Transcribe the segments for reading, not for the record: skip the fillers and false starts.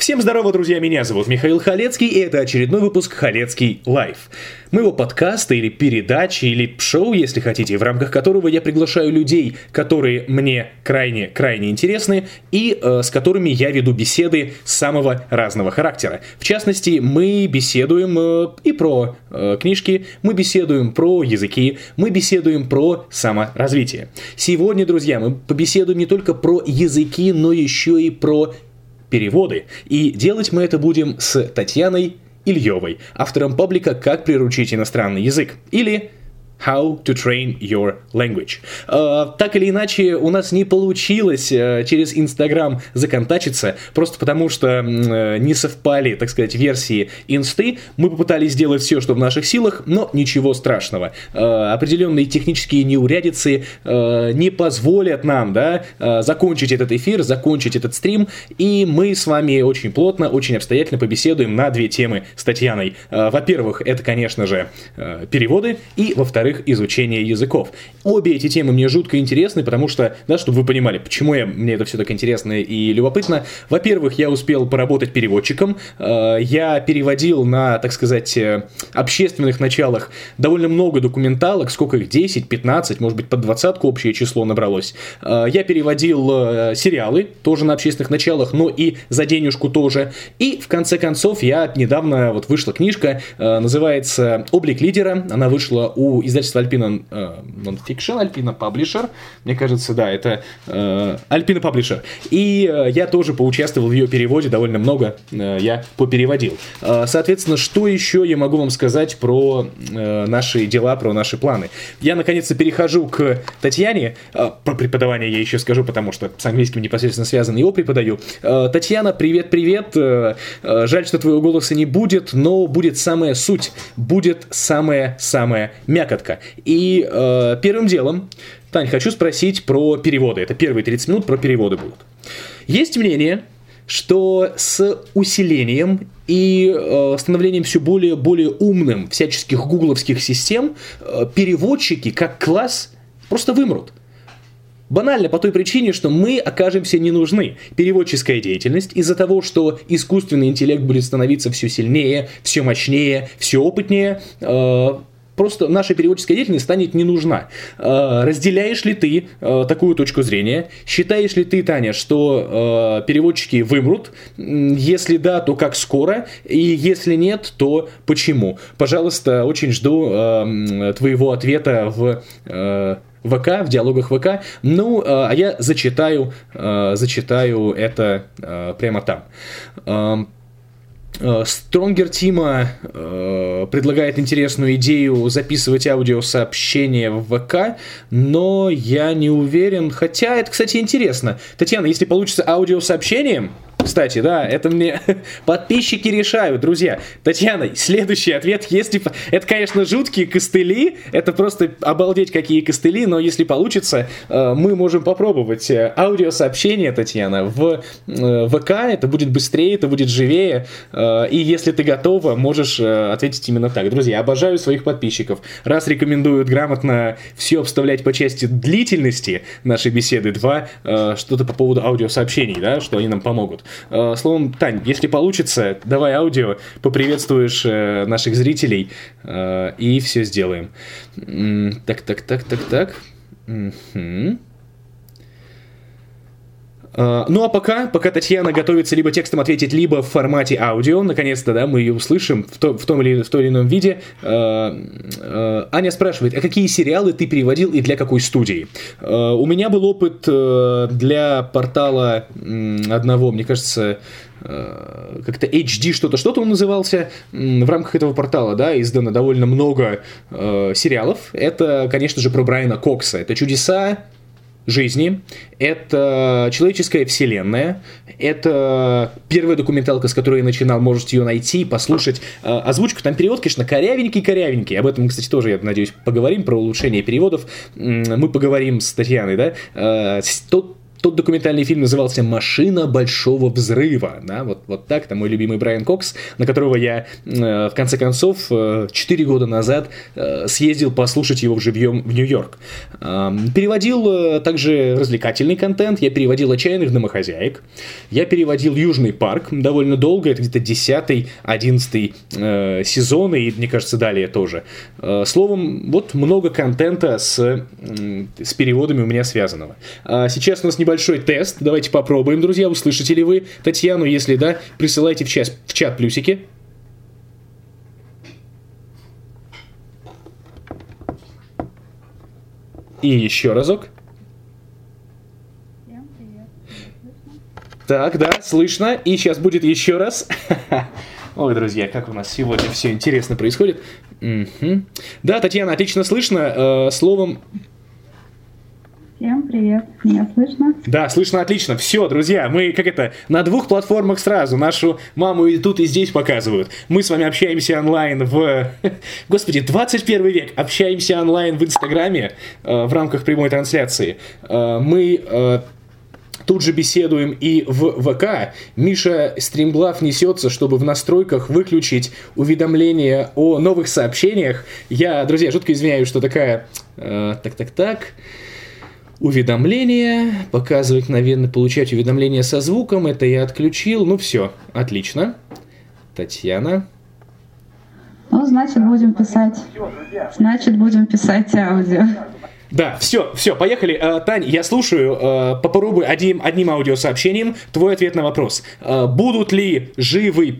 Всем здорово, друзья, меня зовут Михаил Халецкий, и это очередной выпуск «Халецкий Лайв». Моего подкаста или передачи, или шоу, если хотите, в рамках которого я приглашаю людей, которые мне крайне интересны, и с которыми я веду беседы самого разного характера. В частности, мы беседуем и про книжки, мы беседуем про языки, мы беседуем про саморазвитие. Сегодня, друзья, мы побеседуем не только про языки, но еще и про переводы. И делать мы это будем с Татьяной Ильёвой, автором паблика «Как приручить иностранный язык» или How to train your language. Так или иначе, у нас не получилось через Инстаграм законтачиться, просто потому что не совпали, так сказать, версии инсты. Мы попытались сделать все, что в наших силах, но ничего страшного. Определенные технические неурядицы не позволят нам, да, закончить этот эфир, закончить этот стрим, и мы с вами очень плотно, очень обстоятельно побеседуем на две темы с Татьяной. Во-первых, это, конечно же, переводы, и, во-вторых, изучение языков. Обе эти темы мне жутко интересны, потому что, да, чтобы вы понимали, почему мне это все так интересно и любопытно. Во-первых, я успел поработать переводчиком. Я переводил на, так сказать, общественных началах довольно много документалок, сколько их, 10, 15, может быть, под 20 общее число набралось. Я переводил сериалы, тоже на общественных началах, но и за денежку тоже. И, в конце концов, я недавно, вот вышла книжка, называется «Облик лидера». Она вышла у издательство Alpina Non-Fiction, Alpina Publisher, мне кажется, да, это Alpina Publisher. И я тоже поучаствовал в ее переводе, довольно много я попереводил. Соответственно, что еще я могу вам сказать про наши дела, про наши планы? Я, наконец-то, перехожу к Татьяне. Про преподавание я еще скажу, потому что с английским непосредственно связано, его преподаю. Татьяна, привет-привет. Жаль, что твоего голоса не будет, но будет самая суть, будет самая-самая мякотка. И первым делом, Тань, хочу спросить про переводы. Это первые 30 минут про переводы будут. Есть мнение, что с усилением и становлением все более умным всяческих гугловских систем переводчики как класс просто вымрут. Банально по той причине, что мы окажемся не нужны. Переводческая деятельность из-за того, что искусственный интеллект будет становиться все сильнее, все мощнее, все опытнее, просто наша переводческая деятельность станет не нужна. Разделяешь ли ты такую точку зрения? Считаешь ли ты, Таня, что переводчики вымрут? Если да, то как скоро? И если нет, то почему? Пожалуйста, очень жду твоего ответа в ВК, в диалогах ВК. Ну, а я зачитаю это прямо там. Стронгер Тима предлагает интересную идею записывать аудиосообщение в ВК, но я не уверен, хотя это, кстати, интересно. Татьяна, если получится аудиосообщением, кстати, да, это мне подписчики решают, друзья. Татьяна, следующий ответ, если... Это, конечно, жуткие костыли, это просто обалдеть какие костыли, но если получится, мы можем попробовать аудиосообщение, Татьяна, в ВК, это будет быстрее, это будет живее, и если ты готова, можешь ответить именно так. Друзья, обожаю своих подписчиков. Раз, рекомендуют грамотно все обставлять по части длительности нашей беседы, два, что-то по поводу аудиосообщений, да, что они нам помогут. Словом, Тань, если получится, давай аудио, поприветствуешь наших зрителей, и все сделаем. Так. Угу. Ну а пока Татьяна готовится либо текстом ответить, либо в формате аудио, наконец-то, да, мы ее услышим в том или ином виде. Аня спрашивает, а какие сериалы ты переводил и для какой студии? У меня был опыт для портала одного, мне кажется, как-то HD что-то он назывался. В рамках этого портала, да, издано довольно много сериалов. Это, конечно же, про Брайана Кокса. Это «Чудеса жизни», это «Человеческая вселенная», это первая документалка, с которой я начинал, можете ее найти, послушать. Озвучку там перевод, конечно, корявенький, об этом, кстати, тоже, я надеюсь, поговорим, про улучшение переводов, мы поговорим с Татьяной, да, Тот документальный фильм назывался «Машина большого взрыва». Да? Вот так, там мой любимый Брайан Кокс, на которого я, в конце концов, 4 года назад съездил послушать его вживьем в Нью-Йорк. Переводил также развлекательный контент, я переводил «Отчаянных домохозяек», я переводил «Южный парк» довольно долго, это где-то 10-11 сезоны, и, мне кажется, далее тоже. Словом, вот много контента с переводами у меня связанного. Сейчас у нас небольшой тест, давайте попробуем, друзья, услышите ли вы Татьяну, если да, присылайте в чат плюсики. И еще разок. Так, да, слышно, и сейчас будет еще раз. Ой, друзья, как у нас сегодня все интересно происходит. Да, Татьяна, отлично слышно, словом... Всем привет, меня слышно? Да, слышно отлично. Все, друзья, мы на двух платформах сразу. Нашу маму и тут, и здесь показывают. Мы с вами общаемся онлайн в... Господи, 21 век. Общаемся онлайн в Инстаграме в рамках прямой трансляции. Мы... Тут же беседуем и в ВК. Миша Стримглав несется, чтобы в настройках выключить уведомления о новых сообщениях. Я, друзья, жутко извиняюсь, что такая... Так. Уведомления. Показывать, наверное, получать уведомления со звуком. Это я отключил. Ну все, отлично. Татьяна. Ну, значит, будем писать аудио. Да, все, поехали. Тань, я слушаю. Попробуй одним аудиосообщением твой ответ на вопрос. Будет ли жива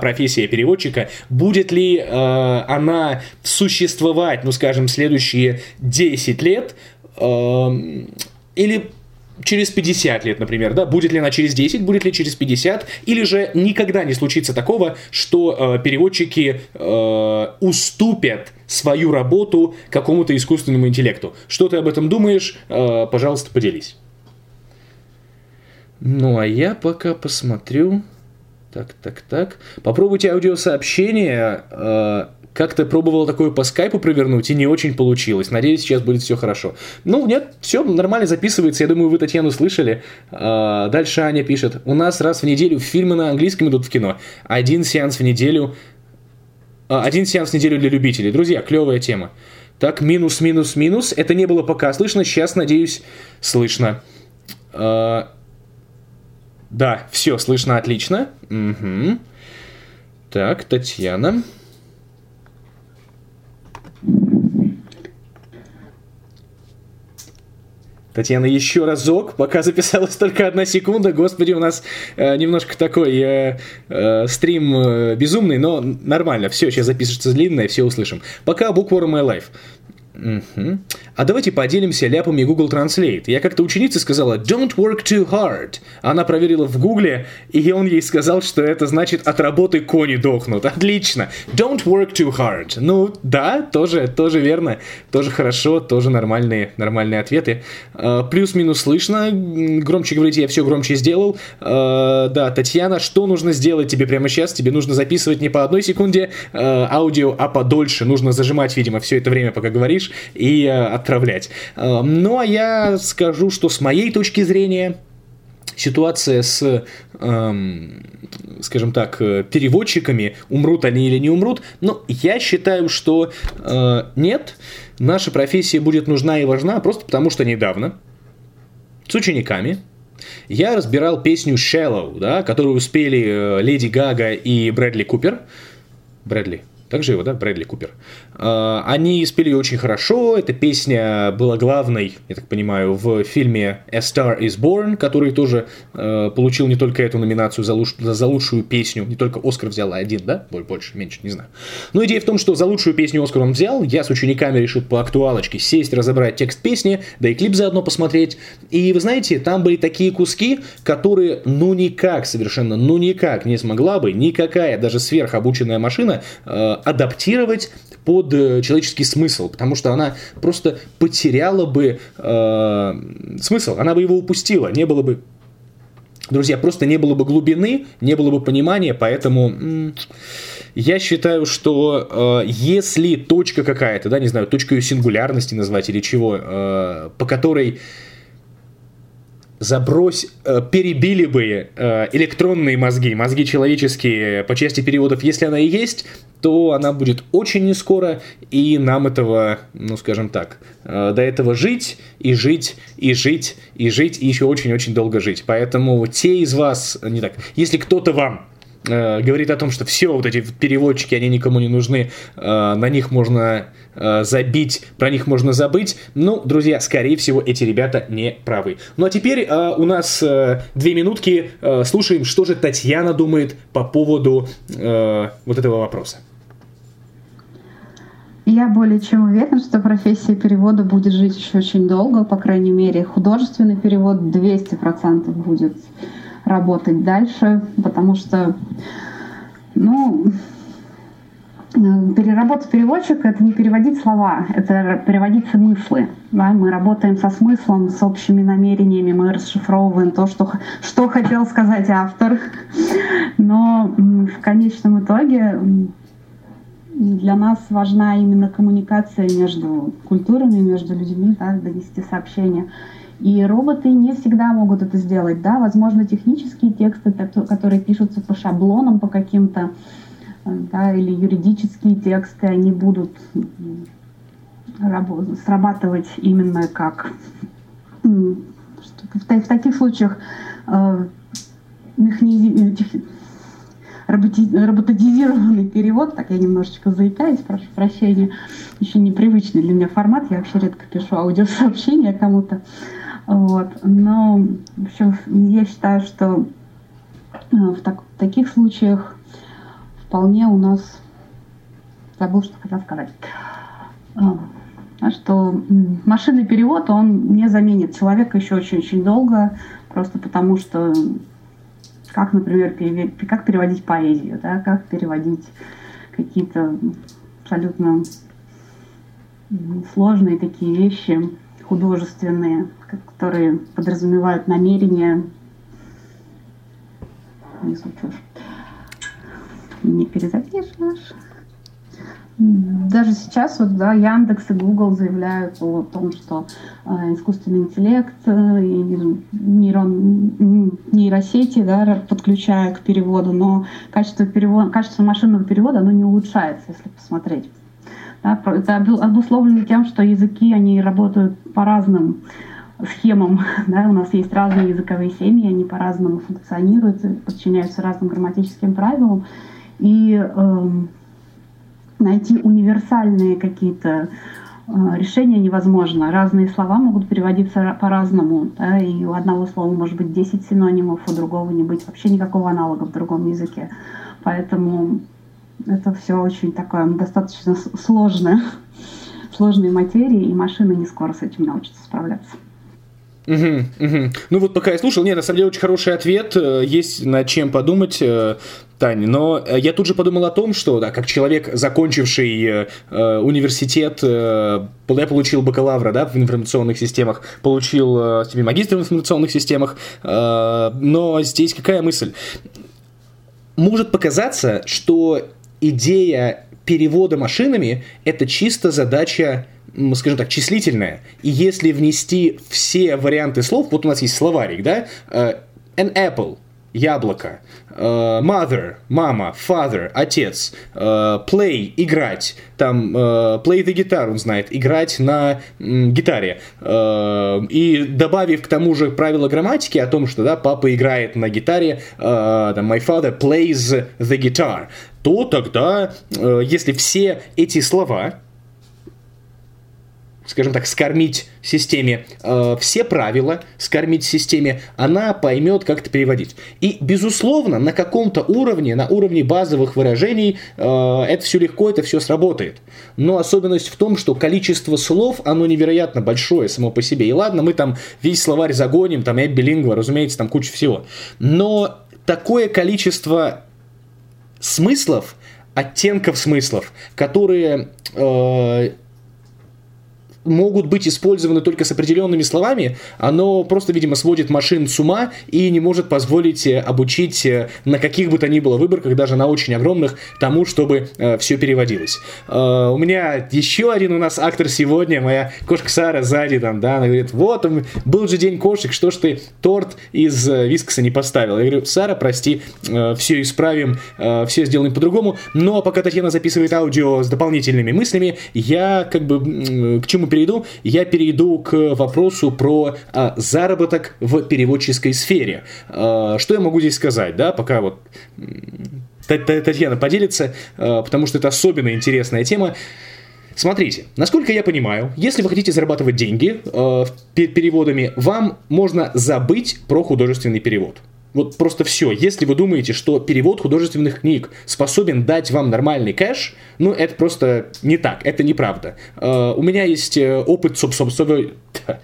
профессия переводчика? Будет ли она существовать, следующие 10 лет? Или через 50 лет, например, да? Будет ли она через 10, будет ли через 50? Или же никогда не случится такого, что переводчики уступят свою работу какому-то искусственному интеллекту? Что ты об этом думаешь? Пожалуйста, поделись. Ну, а я пока посмотрю... Так. Попробуйте аудиосообщение. Как-то пробовал такое по скайпу провернуть, и не очень получилось. Надеюсь, сейчас будет все хорошо. Ну, нет, все нормально записывается. Я думаю, вы Татьяну слышали. Дальше Аня пишет. У нас раз в неделю фильмы на английском идут в кино. Один сеанс в неделю для любителей. Друзья, клевая тема. Так, минус. Это не было пока слышно. Сейчас, надеюсь, слышно. Да, все слышно отлично. Угу. Так, Татьяна. Татьяна, еще разок, пока записалась только 1 секунда. Господи, у нас немножко такой стрим безумный, но нормально. Все, сейчас запишется длинное, все услышим. Пока Bookworm My Life. Угу. А давайте поделимся ляпами Google Translate. Я как-то ученице сказала «Don't work too hard». Она проверила в Гугле, и он ей сказал, что это значит «от работы кони дохнут». Отлично. «Don't work too hard». Ну, да, тоже верно. Тоже хорошо, тоже нормальные ответы. Плюс-минус слышно. Громче говорите, я все громче сделал. Да, Татьяна, что нужно сделать тебе прямо сейчас? Тебе нужно записывать не по 1 секунде аудио, а подольше. Нужно зажимать, видимо, все это время, пока говоришь, и отправлять. Ну, а я скажу, что с моей точки зрения ситуация с, скажем так, переводчиками, умрут они или не умрут, но я считаю, что нет, наша профессия будет нужна и важна, просто потому что недавно с учениками я разбирал песню «Shallow», да, которую спели Леди Гага и Брэдли Купер. Брэдли Купер. Они спели ее очень хорошо. Эта песня была главной, я так понимаю, в фильме A Star Is Born, который тоже получил не только эту номинацию за лучшую песню, не только Оскар взял, а один, да? Больше, меньше, не знаю. Но идея в том, что за лучшую песню Оскар он взял. Я с учениками решил по актуалочке сесть, разобрать текст песни, да и клип заодно посмотреть. И вы знаете, там были такие куски, которые никак не смогла бы никакая даже сверхобученная машина адаптировать под человеческий смысл, потому что она просто потеряла бы смысл, она бы его упустила, не было бы, друзья, просто не было бы глубины, не было бы понимания, поэтому я считаю, что если точка какая-то, да, не знаю, точкой сингулярности назвать или чего, по которой забрось, перебили бы электронные мозги, мозги человеческие по части переводов, если она и есть, то она будет очень нескоро, и нам этого, ну скажем так, до этого жить, и жить, и жить, и жить, и еще очень-очень долго жить. Поэтому те из вас, не так, если кто-то вам говорит о том, что все, вот эти переводчики, они никому не нужны, на них можно забить, про них можно забыть. Ну, друзья, скорее всего, эти ребята не правы. Ну, а теперь у нас 2 минутки. Слушаем, что же Татьяна думает по поводу вот этого вопроса. Я более чем уверен, что профессия перевода будет жить еще очень долго, по крайней мере, художественный перевод 200% будет работать дальше, потому что, ну, переработка переводчика — это не переводить слова, это переводить смыслы. Да? Мы работаем со смыслом, с общими намерениями, мы расшифровываем то, что хотел сказать автор. Но в конечном итоге для нас важна именно коммуникация между культурами, между людьми, да, донести сообщение. И роботы не всегда могут это сделать, да, возможно, технические тексты, которые пишутся по шаблонам, по каким-то, да, или юридические тексты, они будут срабатывать именно как... В таких случаях роботизированный перевод, так я немножечко заикаюсь, прошу прощения, еще непривычный для меня формат, я вообще редко пишу аудиосообщения кому-то. Вот. Но в общем, я считаю, что в таких случаях вполне у нас... Забыл, что хотела сказать. Что машинный перевод, он не заменит человека еще очень-очень долго, просто потому что, как, например, как переводить поэзию, да? Как переводить какие-то абсолютно сложные такие вещи, художественные, которые подразумевают намерение. Не слушаешь. Не перезапишешь. Даже сейчас вот, да, Яндекс и Гугл заявляют о том, что искусственный интеллект и нейросети, да, подключая к переводу, но качество машинного перевода, оно не улучшается, если посмотреть. Да, это обусловлено тем, что языки, они работают по разным схемам. Да, у нас есть разные языковые семьи, они по-разному функционируют, подчиняются разным грамматическим правилам. И найти универсальные какие-то решения невозможно. Разные слова могут переводиться по-разному. Да, и у одного слова может быть 10 синонимов, у другого не быть вообще никакого аналога в другом языке. Поэтому... Это все очень такое достаточно сложные материи, и машины не скоро с этим научатся справляться. Угу, угу. Ну вот пока я слушал, нет, на самом деле очень хороший ответ, есть над чем подумать, Тань, но я тут же подумал о том, что, да, как человек, закончивший университет, я получил бакалавра, да, в информационных системах, получил себе магистра в информационных системах, но здесь какая мысль? Может показаться, что идея перевода машинами – это чисто задача, скажем так, числительная. И если внести все варианты слов, вот у нас есть словарик, да, an apple – яблоко, mother – мама, father – отец, play – играть, там, play the guitar, он знает, играть на гитаре. И добавив к тому же правила грамматики о том, что, да, папа играет на гитаре, там, my father plays the guitar, то тогда, если все эти слова, скажем так, скормить системе, все правила скормить системе, она поймет, как это переводить. И, безусловно, на каком-то уровне, на уровне базовых выражений, это все легко, это все сработает. Но особенность в том, что количество слов, оно невероятно большое само по себе. И ладно, мы там весь словарь загоним, там, я билингва, разумеется, там куча всего. Но такое количество смыслов, оттенков смыслов, которые... могут быть использованы только с определенными словами, оно просто, видимо, сводит машин с ума и не может позволить обучить на каких бы то ни было выборках, даже на очень огромных, тому, чтобы все переводилось. У меня еще один у нас актор сегодня, моя кошка Сара сзади там, да, она говорит, вот, был же день кошек, что ж ты торт из Вискаса не поставил? Я говорю, Сара, прости, все исправим, все сделаем по-другому, но пока Татьяна записывает аудио с дополнительными мыслями, я как бы к чему перейду? Я перейду к вопросу про заработок в переводческой сфере. Что я могу здесь сказать, да, пока вот Татьяна поделится, потому что это особенно интересная тема. Смотрите, насколько я понимаю, если вы хотите зарабатывать деньги переводами, вам можно забыть про художественный перевод. Вот просто все. Если вы думаете, что перевод художественных книг способен дать вам нормальный кэш, ну, это просто не так, это неправда. У меня есть опыт собственный,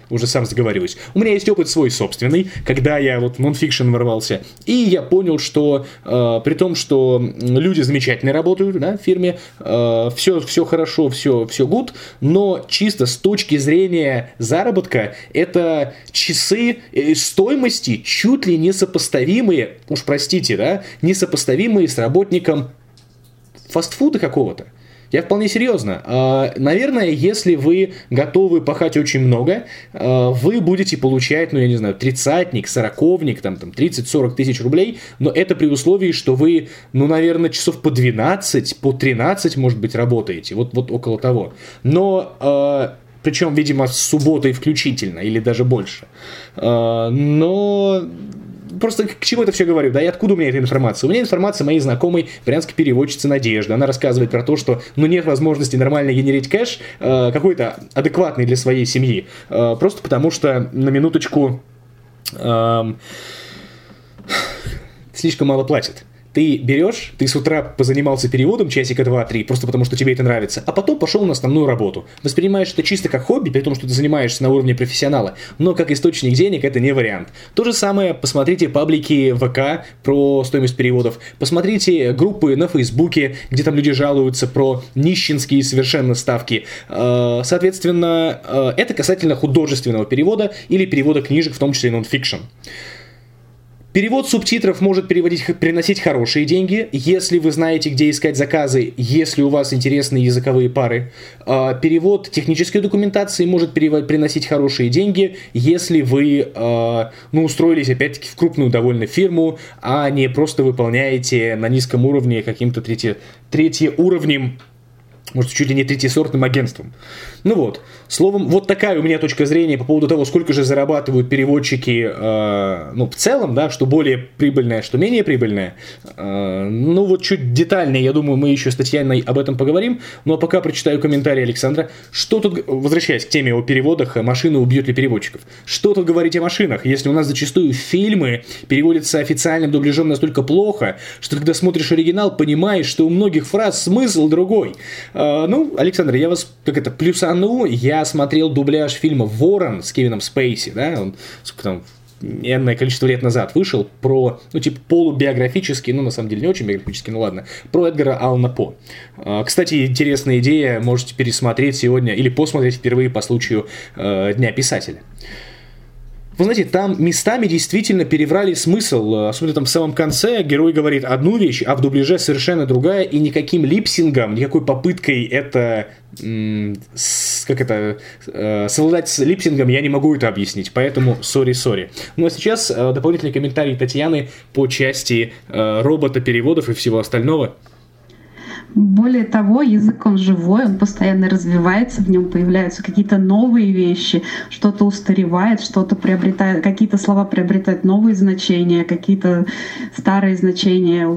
уже сам заговариваюсь. У меня есть опыт свой собственный, когда я вот в Non-Fiction ворвался, и я понял, что при том, что люди замечательно работают, да, в фирме, все хорошо, все good, но чисто с точки зрения заработка, это часы стоимости чуть ли не сопоставимые, уж простите, да, несопоставимые с работником фастфуда какого-то. Я вполне серьезно. Наверное, если вы готовы пахать очень много, вы будете получать, ну, я не знаю, тридцатник, сороковник, там 30-40 тысяч рублей, но это при условии, что вы, ну, наверное, часов по 12, по 13, может быть, работаете, вот около того. Но, причем, видимо, с субботой включительно, или даже больше. Но... Просто к чему это все говорю, да, и откуда у меня эта информация? У меня информация моей знакомой брянской переводчицы Надежды. Она рассказывает про то, что, ну, нет возможности нормально генерить кэш, какой-то адекватный для своей семьи, просто потому что, на минуточку, слишком мало платят. Ты берешь, ты с утра позанимался переводом часика 2-3, просто потому что тебе это нравится, а потом пошел на основную работу. Воспринимаешь это чисто как хобби, при том, что ты занимаешься на уровне профессионала, но как источник денег это не вариант. То же самое, посмотрите паблики ВК про стоимость переводов, посмотрите группы на Фейсбуке, где там люди жалуются про нищенские совершенно ставки. Соответственно, это касательно художественного перевода или перевода книжек, в том числе и нон-фикшн. Перевод субтитров может приносить хорошие деньги, если вы знаете, где искать заказы, если у вас интересные языковые пары. Перевод технической документации может приносить хорошие деньги, если вы, ну, устроились опять-таки в крупную довольно фирму, а не просто выполняете на низком уровне каким-то третьим уровнем, может, чуть ли не третьесортным агентством. Ну вот, словом, вот такая у меня точка зрения по поводу того, сколько же зарабатывают переводчики, ну, в целом, да, что более прибыльное, что менее прибыльное. Ну, вот чуть детальнее, я думаю, мы еще с Татьяной об этом поговорим, но пока прочитаю комментарий Александра. Что тут, возвращаясь к теме о переводах, машина убьет ли переводчиков? Что тут говорить о машинах, если у нас зачастую фильмы переводятся официальным дубляжом настолько плохо, что когда смотришь оригинал, понимаешь, что у многих фраз смысл другой. Ну, Александр, я вас как это плюсану. Я смотрел дубляж фильма «Ворон» с Кевином Спейси, да, он сколько там энное количество лет назад вышел, про, ну, типа, полубиографический, ну, на самом деле, не очень биографический, ну, ладно, про Эдгара Аллана По. Кстати, интересная идея, можете пересмотреть сегодня или посмотреть впервые по случаю Дня писателя. Вы знаете, там местами действительно переврали смысл, особенно там в самом конце герой говорит одну вещь, а в дубляже совершенно другая, и никаким липсингом, никакой попыткой это, как это, совладать с липсингом я не могу это объяснить, поэтому сори. Ну а сейчас дополнительный комментарий Татьяны по части робота-переводов и всего остального. Более того, язык, он живой, он постоянно развивается, в нем появляются какие-то новые вещи, что-то устаревает, что-то приобретает, какие-то слова приобретают новые значения, какие-то старые значения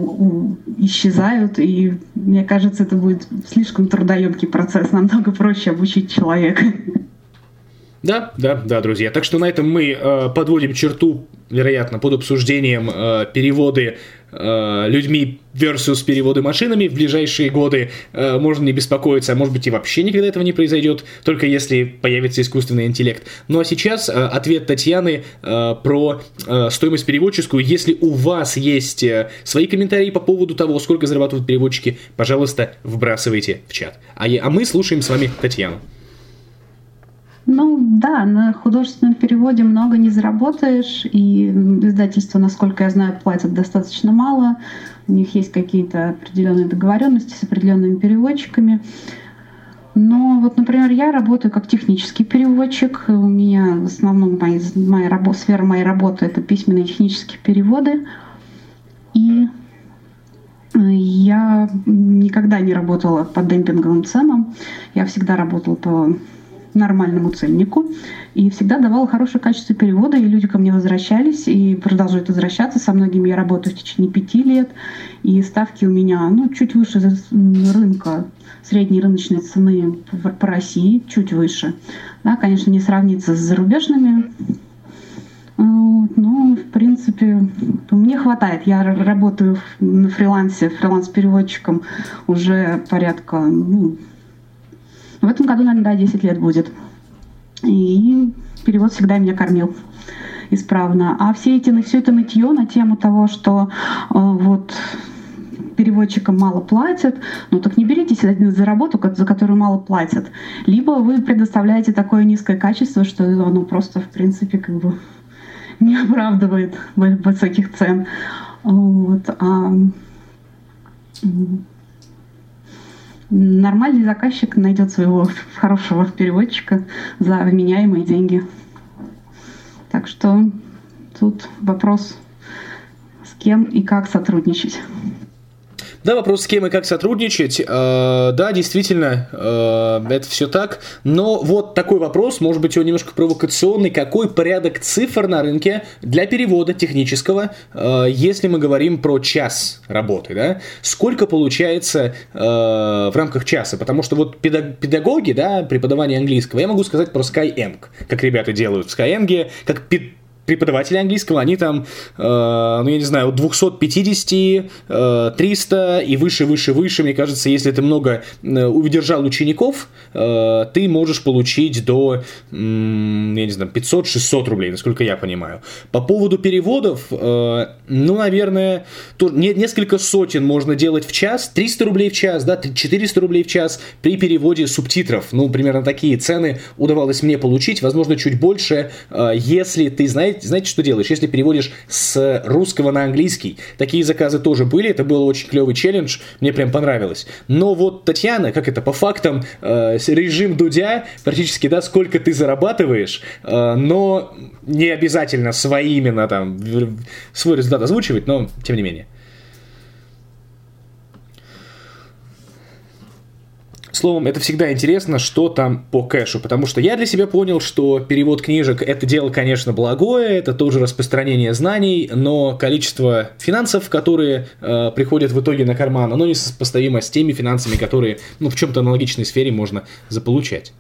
исчезают, и мне кажется, это будет слишком трудоемкий процесс, намного проще обучить человека. Да, друзья, так что на этом мы подводим черту, вероятно, под обсуждением переводы людьми versus переводы машинами в ближайшие годы. Можно не беспокоиться, а может быть и вообще никогда этого не произойдет, только если появится искусственный интеллект. Ну а сейчас ответ Татьяны про стоимость переводческую. Если у вас есть свои комментарии по поводу того, сколько зарабатывают переводчики, пожалуйста, вбрасывайте в чат. А мы слушаем с вами Татьяну. Ну да, на художественном переводе много не заработаешь, и издательства, насколько я знаю, платят достаточно мало. У них есть какие-то определенные договоренности с определенными переводчиками. Но вот, например, я работаю как технический переводчик. У меня в основном сфера моей работы — это письменные технические переводы. И я никогда не работала по демпинговым ценам. Я всегда работала по нормальному ценнику и всегда давала хорошее качество перевода, и люди ко мне возвращались и продолжают возвращаться. Со многими я работаю в течение 5 лет, и ставки у меня чуть выше рынка, средней рыночной цены по России, чуть выше. Да, конечно, не сравнится с зарубежными, но в принципе мне хватает. Я работаю на фрилансе, фриланс-переводчиком уже порядка... В этом году, наверное, 10 лет будет. И перевод всегда меня кормил исправно. А все это нытье на тему того, что вот переводчикам мало платят, так не беритесь за работу, за которую мало платят. Либо вы предоставляете такое низкое качество, что оно просто, в принципе, не оправдывает высоких цен. Нормальный заказчик найдет своего хорошего переводчика за вменяемые деньги. Так что тут вопрос, с кем и как сотрудничать. Да, вопрос, с кем и как сотрудничать. Да, действительно, это все так. Но вот такой вопрос, может быть, он немножко провокационный. Какой порядок цифр на рынке для перевода технического, если мы говорим про час работы? Да? Сколько получается в рамках часа? Потому что вот педагоги, да, преподавание английского, я могу сказать про Skyeng, как ребята делают в Skyeng, как преподаватели английского, они там, я не знаю, от 250, 300 и выше. Мне кажется, если ты много удержал учеников, ты можешь получить до, я не знаю, 500-600 рублей, насколько я понимаю. По поводу переводов, наверное, несколько сотен можно делать в час, 300 рублей в час, да, 400 рублей в час при переводе субтитров. Примерно такие цены удавалось мне получить, возможно, чуть больше, если ты знаете, что делаешь, если переводишь с русского на английский. Такие заказы тоже были, это был очень клевый челлендж, мне прям понравилось. Но вот, Татьяна, как это, по фактам, режим Дудя, практически, да, сколько ты зарабатываешь, но не обязательно свой результат озвучивать, но тем не менее. Словом, это всегда интересно, что там по кэшу, потому что я для себя понял, что перевод книжек — это дело, конечно, благое, это тоже распространение знаний, но количество финансов, которые приходят в итоге на карман, оно несопоставимо с теми финансами, которые, в чем-то аналогичной сфере можно заполучать.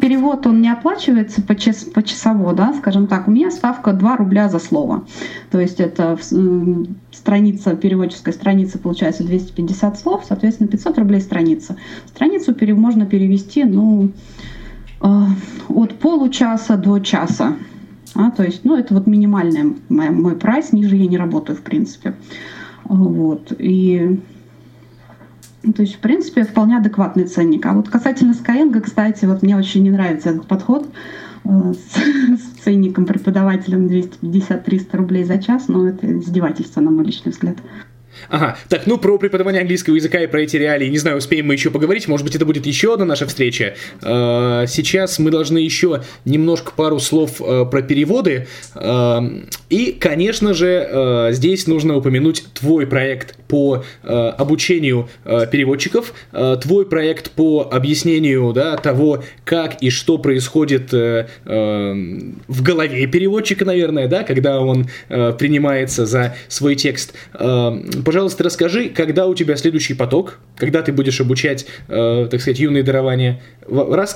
Перевод, он не оплачивается почасово, да, скажем так. У меня ставка 2 рубля за слово. То есть это переводческая страница получается 250 слов, соответственно, 500 рублей страница. Страницу можно перевести, от получаса до часа. Это вот минимальный мой прайс, ниже я не работаю, в принципе. То есть, в принципе, вполне адекватный ценник. А вот касательно Skyeng, кстати, мне очень не нравится этот подход с ценником преподавателем 250-300 рублей за час, но это издевательство, на мой личный взгляд. Ага, так, про преподавание английского языка и про эти реалии, не знаю, успеем мы еще поговорить, может быть, это будет еще одна наша встреча. Сейчас мы должны еще немножко пару слов про переводы, и, конечно же, здесь нужно упомянуть твой проект по обучению переводчиков, твой проект по объяснению, да, того, как и что происходит в голове переводчика, наверное, да, когда он принимается за свой текст. Пожалуйста, расскажи, когда у тебя следующий поток, когда ты будешь обучать, так сказать, юные дарования,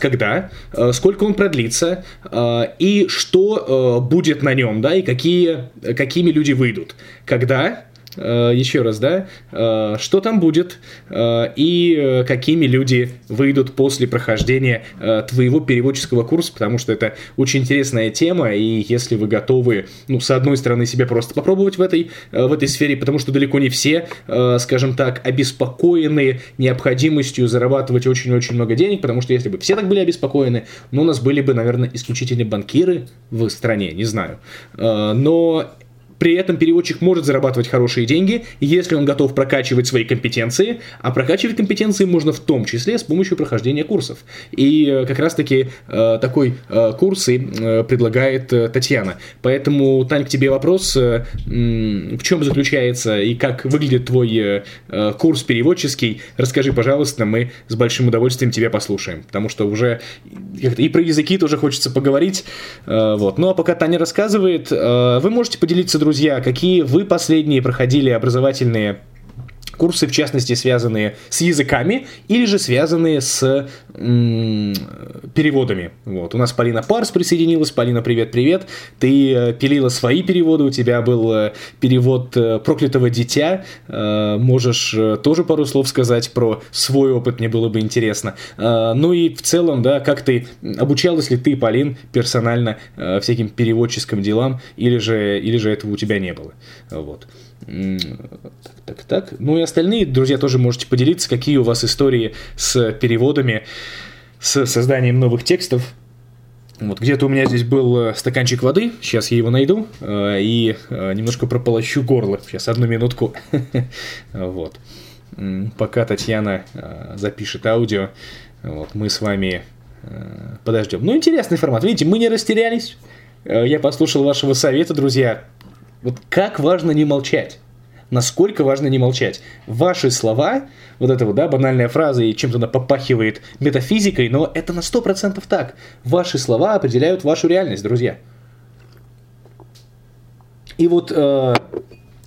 когда, сколько он продлится, и что будет на нем, да, и какими люди выйдут, когда еще раз, да, что там будет и какими люди выйдут после прохождения твоего переводческого курса, потому что это очень интересная тема, и если вы готовы, ну, с одной стороны, себя просто попробовать в этой сфере, потому что далеко не все, скажем так, обеспокоены необходимостью зарабатывать очень-очень много денег, потому что если бы все так были обеспокоены, ну, у нас были бы, наверное, исключительно банкиры в стране, не знаю. Но при этом переводчик может зарабатывать хорошие деньги, если он готов прокачивать свои компетенции, а прокачивать компетенции можно в том числе с помощью прохождения курсов. И как раз-таки такой курс и предлагает Татьяна. Поэтому, Тань, к тебе вопрос, в чем заключается и как выглядит твой курс переводческий, расскажи, пожалуйста, мы с большим удовольствием тебя послушаем, потому что уже и про языки тоже хочется поговорить. Вот. Ну а пока Таня рассказывает, вы можете поделиться, друзья, какие вы последние проходили образовательные курсы, в частности, связанные с языками или же связанные с переводами. Вот. У нас Полина Парс присоединилась. Полина, привет-привет. Ты пилила свои переводы, у тебя был перевод «Проклятого дитя». Можешь тоже пару слов сказать про свой опыт, мне было бы интересно. Ну и в целом, да, как ты, обучалась ли ты, Полин, персонально всяким переводческим делам, или же этого у тебя не было? Вот. Так. Ну и остальные, друзья, тоже можете поделиться, какие у вас истории с переводами, с созданием новых текстов. Вот, где-то у меня здесь был стаканчик воды, сейчас я его найду и немножко прополощу горло. Сейчас, одну минутку. Вот. Пока Татьяна запишет аудио, вот, мы с вами подождем. Ну, интересный формат. Видите, мы не растерялись. Я послушал вашего совета, друзья. Вот как важно не молчать. Насколько важно не молчать. Ваши слова, вот эта вот, да, банальная фраза, и чем-то она попахивает метафизикой, но это на 100% так. Ваши слова определяют вашу реальность, друзья. И вот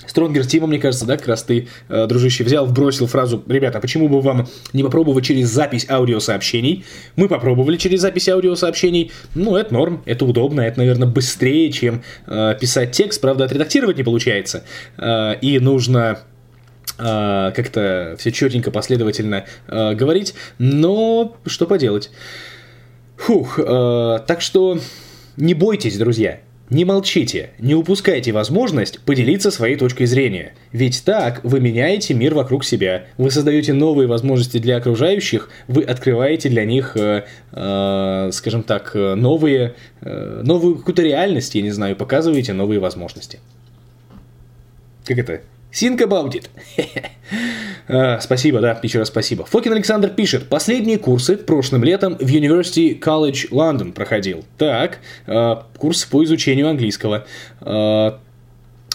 Стронгер Тима, мне кажется, да, как раз ты, дружище, взял, вбросил фразу: ребята, почему бы вам не попробовать через запись аудиосообщений? Мы попробовали через запись аудиосообщений. Ну, это норм, это удобно, это, наверное, быстрее, чем писать текст. Правда, отредактировать не получается. И нужно как-то все четенько, последовательно говорить. Но что поделать? Фух, так что не бойтесь, друзья. Не молчите, не упускайте возможность поделиться своей точкой зрения. Ведь так вы меняете мир вокруг себя, вы создаете новые возможности для окружающих, вы открываете для них, скажем так, новую какую-то реальность, я не знаю, показываете новые возможности. Как это? Think about it. Спасибо, да, еще раз спасибо. Фокин Александр пишет: последние курсы прошлым летом в University College London проходил. Так, курс по изучению английского.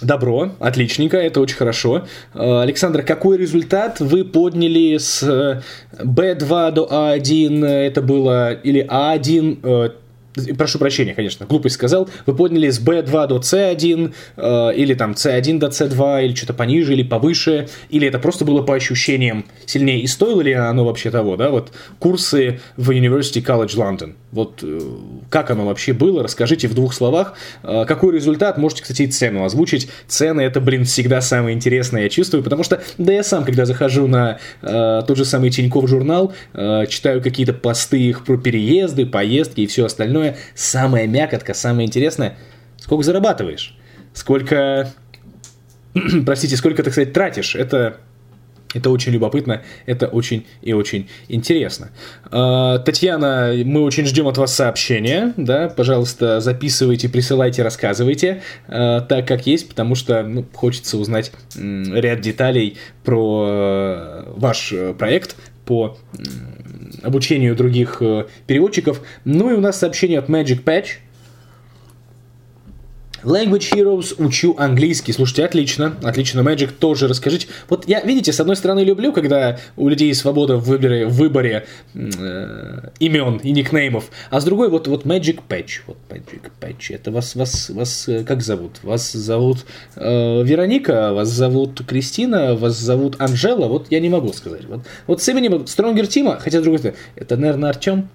Добро, отличненько, это очень хорошо. Александр, какой результат вы подняли с B2 до A1? Это было, или A1... Прошу прощения, конечно, глупость сказал. Вы подняли с B2 до C1, или там C1 до C2, или что-то пониже, или повыше, или это просто было по ощущениям сильнее, и стоило ли оно вообще того, да, вот курсы в University College London, вот как оно вообще было, расскажите в двух словах, какой результат, можете, кстати, и цену озвучить, цены это, блин, всегда самое интересное, я чувствую, потому что, да, я сам, когда захожу на тот же самый Тинькофф журнал, читаю какие-то посты их про переезды, поездки и все остальное, самая мякотка, самое интересное, сколько зарабатываешь, сколько, простите, сколько, так сказать, тратишь, это очень любопытно, это очень и очень интересно. Татьяна, мы очень ждем от вас сообщения, да, пожалуйста, записывайте, присылайте, рассказывайте так, как есть, потому что, ну, хочется узнать ряд деталей про ваш проект по обучению других переводчиков. Ну и у нас сообщение от Magic Patch. Language Heroes, учу английский. Слушайте, отлично, отлично, Magic, тоже расскажите. Вот я, видите, с одной стороны люблю, когда у людей свобода в выборе имен и никнеймов, а с другой вот Magic Patch, это вас как зовут? Вас зовут Вероника, вас зовут Кристина, вас зовут Анжела, вот я не могу сказать. Вот с именем Стронгер Тима, хотя с другой стороны, это, наверное, Артем.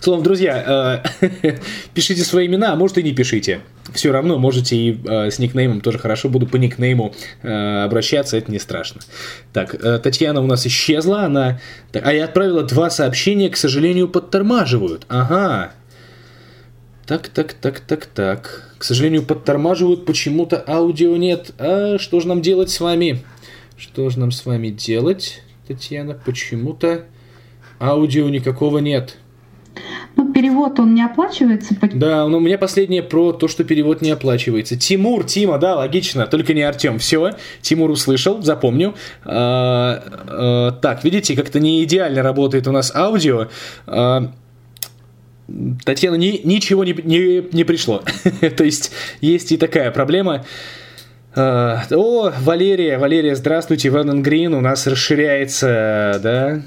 Словом, друзья, пишите свои имена, а может и не пишите. Все равно можете и с никнеймом тоже хорошо. Буду по никнейму обращаться, это не страшно. Так, Татьяна у нас исчезла, она... Так, а я отправила 2 сообщения, к сожалению, подтормаживают. Ага. Так. К сожалению, подтормаживают, почему-то аудио нет. А что же нам делать с вами? Что же нам с вами делать, Татьяна? Почему-то аудио никакого нет. Ну, перевод, он не оплачивается? Да, но у меня последнее про то, что перевод не оплачивается. Тима, да, логично, только не Артем. Все, Тимур услышал, запомню. Так, видите, как-то не идеально работает у нас аудио. Татьяна, ничего не пришло. То есть, есть и такая проблема. О, Валерия, здравствуйте, Венен Грин, у нас расширяется, да,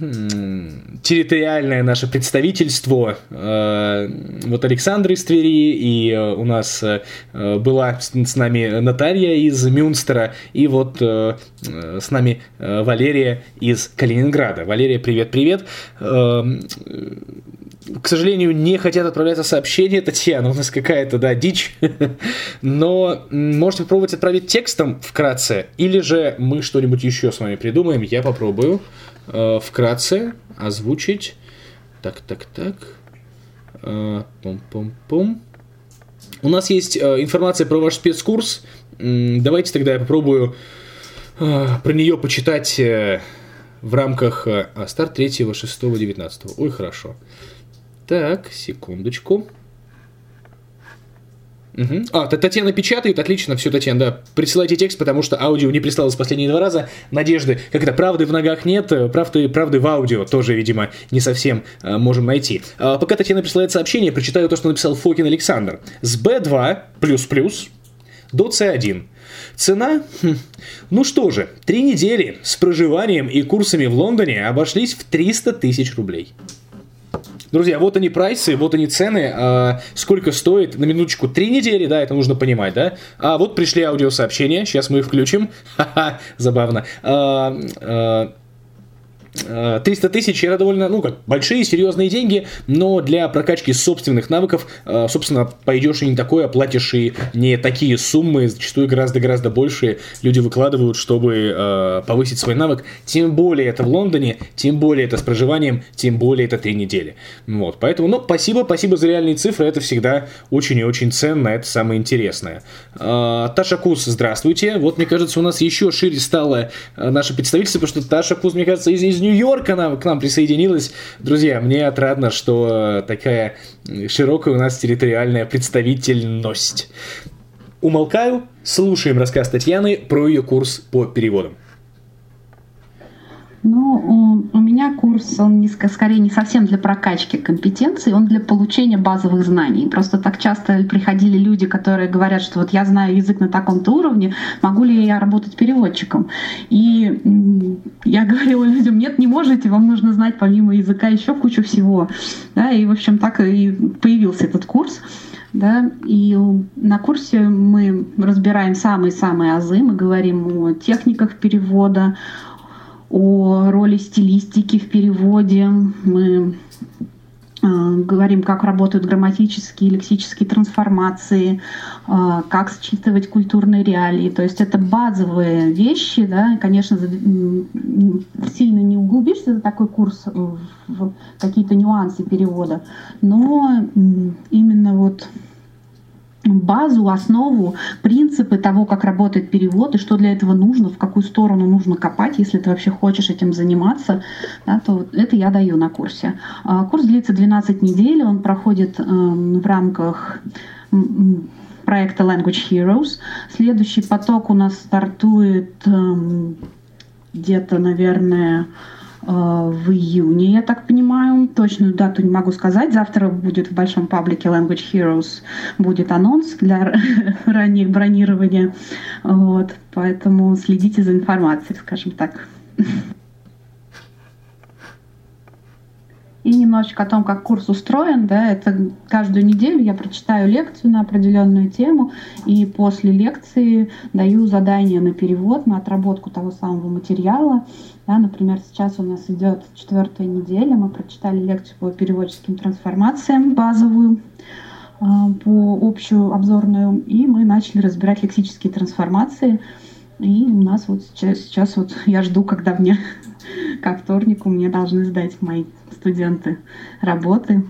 территориальное наше представительство, вот Александр из Твери, и у нас была с нами Наталья из Мюнстера, и вот с нами Валерия из Калининграда. Валерия, привет-привет. К сожалению, не хотят отправляться сообщения, Татьяна, у нас какая-то, да, дичь, но можете попробовать отправить текстом вкратце, или же мы что-нибудь еще с вами придумаем, я попробую вкратце озвучить, так, пум-пум-пум. У нас есть информация про ваш спецкурс, давайте тогда я попробую про нее почитать в рамках старт 3, 6, 19, ой, хорошо. Так, секундочку. Угу. Татьяна печатает, отлично, все, Татьяна, да, присылайте текст, потому что аудио не прислалось последние 2 раза. Надежды, как это, правды в ногах нет, правды в аудио тоже, видимо, не совсем можем найти. Пока Татьяна присылает сообщение, прочитаю то, что написал Фокин Александр. С B2++ до C1. Цена? Ну что же, 3 недели с проживанием и курсами в Лондоне обошлись в 300 000 рублей. Друзья, вот они прайсы, вот они цены, сколько стоит, на минуточку, 3 недели, да, это нужно понимать, да. А вот пришли аудиосообщения, сейчас мы их включим, ха-ха, забавно. 300 000, это довольно, большие, серьезные деньги, но для прокачки собственных навыков, собственно, пойдешь и не такое, оплатишь и не такие суммы, зачастую гораздо-гораздо большие люди выкладывают, чтобы повысить свой навык, тем более это в Лондоне, тем более это с проживанием, тем более это 3 недели. Вот, поэтому, спасибо за реальные цифры, это всегда очень и очень ценно, это самое интересное. Таша Кус, здравствуйте, вот, мне кажется, у нас еще шире стало наше представительство, потому что Таша Кус, мне кажется, из Нью-Йорка к нам присоединилась. Друзья, мне отрадно, что такая широкая у нас территориальная представительность. Умолкаю, слушаем рассказ Татьяны про ее курс по переводам. Ну, у меня курс, он скорее не совсем для прокачки компетенций, он для получения базовых знаний. Просто так часто приходили люди, которые говорят, что вот я знаю язык на таком-то уровне, могу ли я работать переводчиком? И я говорила людям, нет, не можете, вам нужно знать помимо языка еще кучу всего. Да, и, в общем, так и появился этот курс. Да, и на курсе мы разбираем самые-самые азы, мы говорим о техниках перевода, о роли стилистики в переводе, мы говорим, как работают грамматические и лексические трансформации, как считывать культурные реалии. То есть это базовые вещи, да, конечно, сильно не углубишься за такой курс в какие-то нюансы перевода, но именно вот базу, основу, принципы того, как работает перевод и что для этого нужно, в какую сторону нужно копать, если ты вообще хочешь этим заниматься, да, то это я даю на курсе. Курс длится 12 недель, он проходит в рамках проекта Language Heroes. Следующий поток у нас стартует где-то, наверное, в июне, я так понимаю, точную дату не могу сказать. Завтра будет в большом паблике Language Heroes будет анонс для ранних бронирования. Вот, поэтому следите за информацией, скажем так. и немножечко о том, как курс устроен. Да, это каждую неделю я прочитаю лекцию на определенную тему, и после лекции даю задание на перевод, на отработку того самого материала. Да, например, сейчас у нас идет 4-я неделя, мы прочитали лекцию по переводческим трансформациям базовую, по общую обзорную, и мы начали разбирать лексические трансформации. И у нас вот сейчас вот я жду, когда мне ко вторнику мне должны сдать мои студенты работы.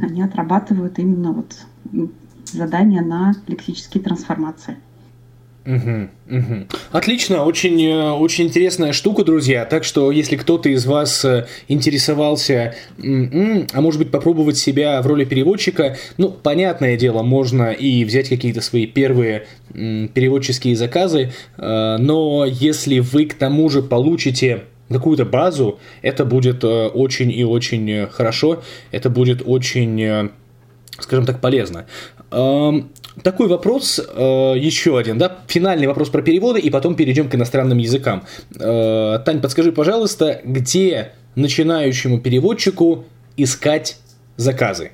Они отрабатывают именно вот задания на лексические трансформации. Угу, угу. Отлично, очень интересная штука, друзья. Так что, если кто-то из вас интересовался, а может быть попробовать себя в роли переводчика, ну, понятное дело, можно и взять какие-то свои первые переводческие заказы, но если вы к тому же получите какую-то базу, это будет очень и очень хорошо, это будет очень, скажем так, полезно. Такой вопрос, еще один, да, финальный вопрос про переводы, и потом перейдем к иностранным языкам. Тань, подскажи, пожалуйста, где начинающему переводчику искать заказы?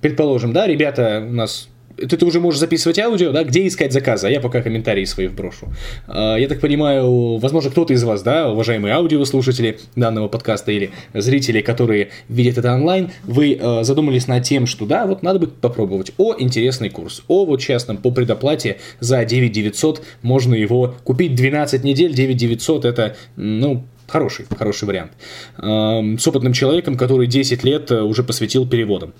Предположим, да, ребята, у нас... Ты уже можешь записывать аудио, да, где искать заказы, а я пока комментарии свои вброшу. Я так понимаю, возможно, кто-то из вас, да, уважаемые аудиослушатели данного подкаста или зрители, которые видят это онлайн, вы задумались над тем, что, да, вот надо бы попробовать. О, интересный курс. О, вот сейчас там по предоплате за 9900 можно его купить 12 недель, 9900 это, ну... Хороший вариант. С опытным человеком, который 10 лет уже посвятил переводам.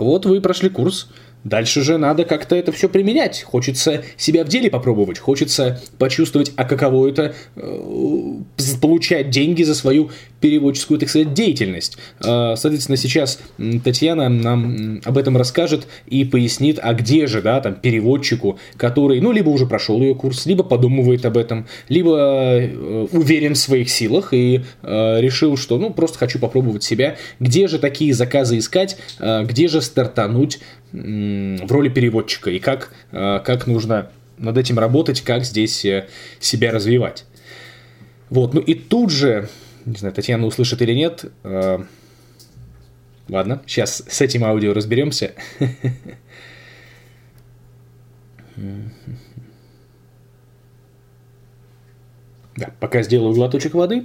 Вот вы прошли курс. Дальше же надо как-то это все применять. Хочется себя в деле попробовать, хочется почувствовать, а каково это получать деньги за свою переводческую, так сказать, деятельность. Соответственно, сейчас Татьяна нам об этом расскажет и пояснит, а где же, да, там, переводчику, который, ну, либо уже прошел ее курс, либо подумывает об этом, либо уверен в своих силах и решил, что, ну, просто хочу попробовать себя. Где же такие заказы искать, где же стартануть в роли переводчика и как нужно над этим работать, как здесь себя развивать. Вот, ну и тут же, не знаю, Татьяна услышит или нет, ладно, сейчас с этим аудио разберемся. Да, пока сделаю глоточек воды.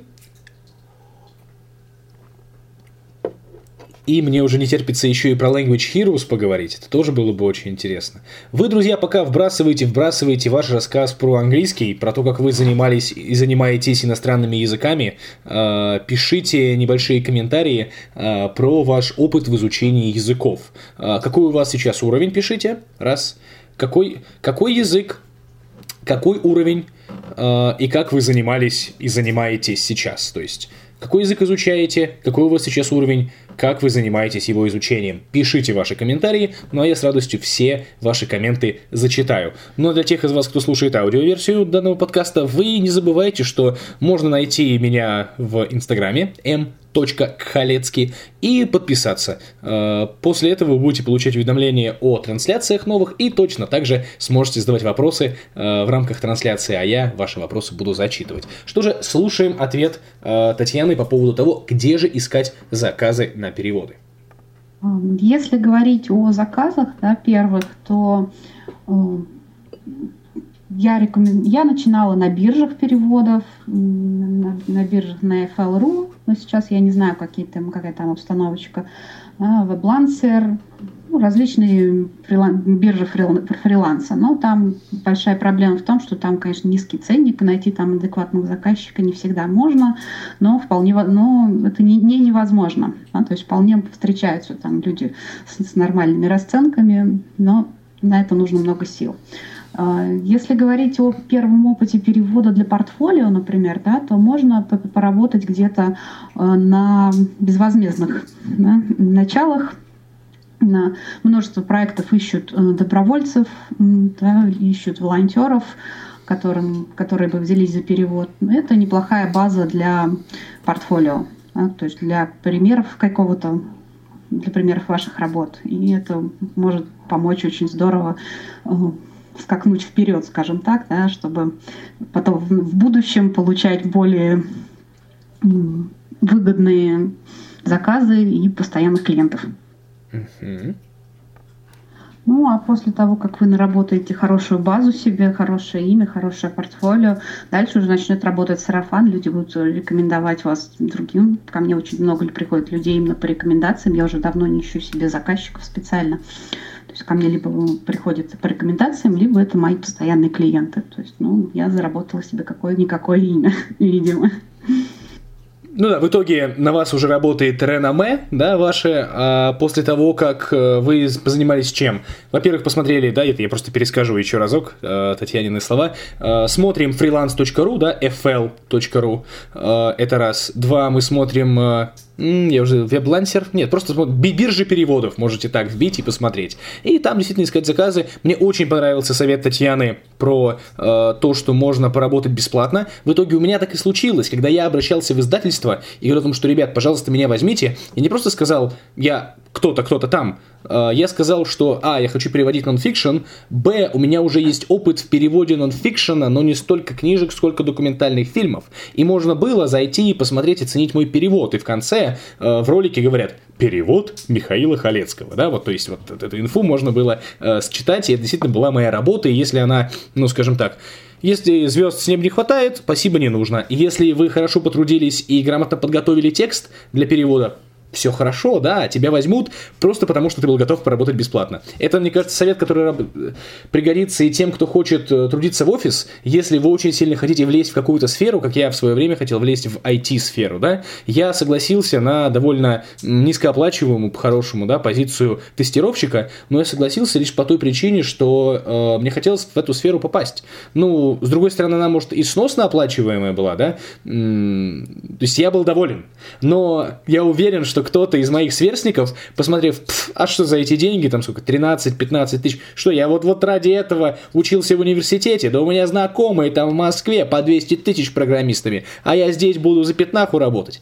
И мне уже не терпится еще и про Language Heroes поговорить. Это тоже было бы очень интересно. Вы, друзья, пока вбрасываете ваш рассказ про английский, про то, как вы занимались и занимаетесь иностранными языками. Пишите небольшие комментарии про ваш опыт в изучении языков. Какой у вас сейчас уровень, пишите. Раз. Какой язык? Какой уровень? И как вы занимались и занимаетесь сейчас? То есть... Какой язык изучаете, какой у вас сейчас уровень, как вы занимаетесь его изучением. Пишите ваши комментарии, ну а я с радостью все ваши комменты зачитаю. Но для тех из вас, кто слушает аудиоверсию данного подкаста, вы не забывайте, что можно найти меня в Инстаграме m.khalecki и подписаться. После этого вы будете получать уведомления о трансляциях новых и точно так же сможете задавать вопросы в рамках трансляции, а я ваши вопросы буду зачитывать. Что же, слушаем ответ Татьяны по поводу того, где же искать заказы на переводы. Если говорить о заказах, да, первых, то я начинала на биржах переводов, на биржах на FL.ru, но сейчас я не знаю, какая там обстановочка, WebLancer, различные биржи фриланса, но там большая проблема в том, что там, конечно, низкий ценник, и найти там адекватного заказчика не всегда можно, но это не невозможно. Да? То есть вполне встречаются там люди с нормальными расценками, но на это нужно много сил. Если говорить о первом опыте перевода для портфолио, например, да, то можно поработать где-то на безвозмездных, да, началах. Множество проектов ищут добровольцев, да, ищут волонтеров, которые бы взялись за перевод. Это неплохая база для портфолио, да, то есть для примеров ваших работ. И это может помочь очень здорово скакнуть вперед, скажем так, да, чтобы потом в будущем получать более выгодные заказы и постоянных клиентов. Uh-huh. Ну, а после того, как вы наработаете хорошую базу себе, хорошее имя, хорошее портфолио, дальше уже начнет работать сарафан, люди будут рекомендовать вас другим. Ко мне очень много приходит людей именно по рекомендациям, я уже давно не ищу себе заказчиков специально. То есть ко мне либо приходят по рекомендациям, либо это мои постоянные клиенты. То есть, ну, я заработала себе какое-никакое имя, видимо. Ну да, в итоге на вас уже работает реноме, да, ваше, а после того, как вы занимались чем? Во-первых, посмотрели, да, это я просто перескажу еще разок Татьянины слова. Смотрим freelance.ru, да, FL.ru, это раз. Два, мы смотрим... Я уже WebLancer. Нет, просто биржи переводов. Можете так вбить и посмотреть. И там действительно искать заказы. Мне очень понравился совет Татьяны про то, что можно поработать бесплатно. В итоге у меня так и случилось. Когда я обращался в издательство и говорил о том, что, ребят, пожалуйста, меня возьмите. Я не просто сказал, я кто-то там. Я сказал, что я хочу переводить нонфикшн, б, у меня уже есть опыт в переводе нонфикшена, но не столько книжек, сколько документальных фильмов. И можно было зайти и посмотреть, оценить мой перевод. И в конце в ролике говорят: перевод Михаила Халецкого. Да, вот, то есть, вот эту инфу можно было считать, и это действительно была моя работа, и если она, ну, скажем так, если звезд с ним не хватает, спасибо не нужно. Если вы хорошо потрудились и грамотно подготовили текст для перевода, все хорошо, да, тебя возьмут просто потому, что ты был готов поработать бесплатно. Это, мне кажется, совет, который пригодится и тем, кто хочет трудиться в офис. Если вы очень сильно хотите влезть в какую-то сферу, как я в свое время хотел влезть в IT-сферу, да, я согласился на довольно низкооплачиваемую, по-хорошему, да, позицию тестировщика, но я согласился лишь по той причине, что мне хотелось в эту сферу попасть. Ну, с другой стороны, она, может, и сносно оплачиваемая была, да, то есть я был доволен, но я уверен, что кто-то из моих сверстников, посмотрев, а что за эти деньги, там сколько, 13-15 тысяч, что я вот ради этого учился в университете, да у меня знакомые там в Москве по 200 тысяч программистами, а я здесь буду за пятнаху работать.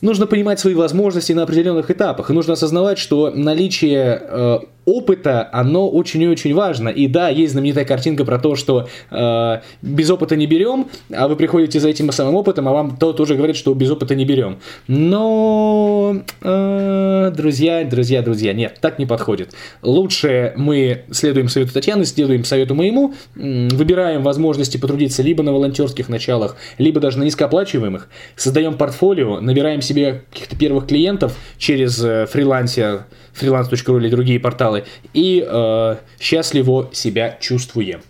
Нужно понимать свои возможности на определенных этапах, и нужно осознавать, что наличие опыта, оно очень и очень важно. И да, есть знаменитая картинка про то, что без опыта не берем, а вы приходите за этим самым опытом, а вам тот тоже говорит, что без опыта не берем. Но, друзья, нет, так не подходит. Лучше мы следуем совету Татьяны, следуем совету моему, выбираем возможности потрудиться либо на волонтерских началах, либо даже на низкооплачиваемых, создаем портфолио, набираем себе каких-то первых клиентов через freelance.ru или другие порталы, и счастливо себя чувствуем.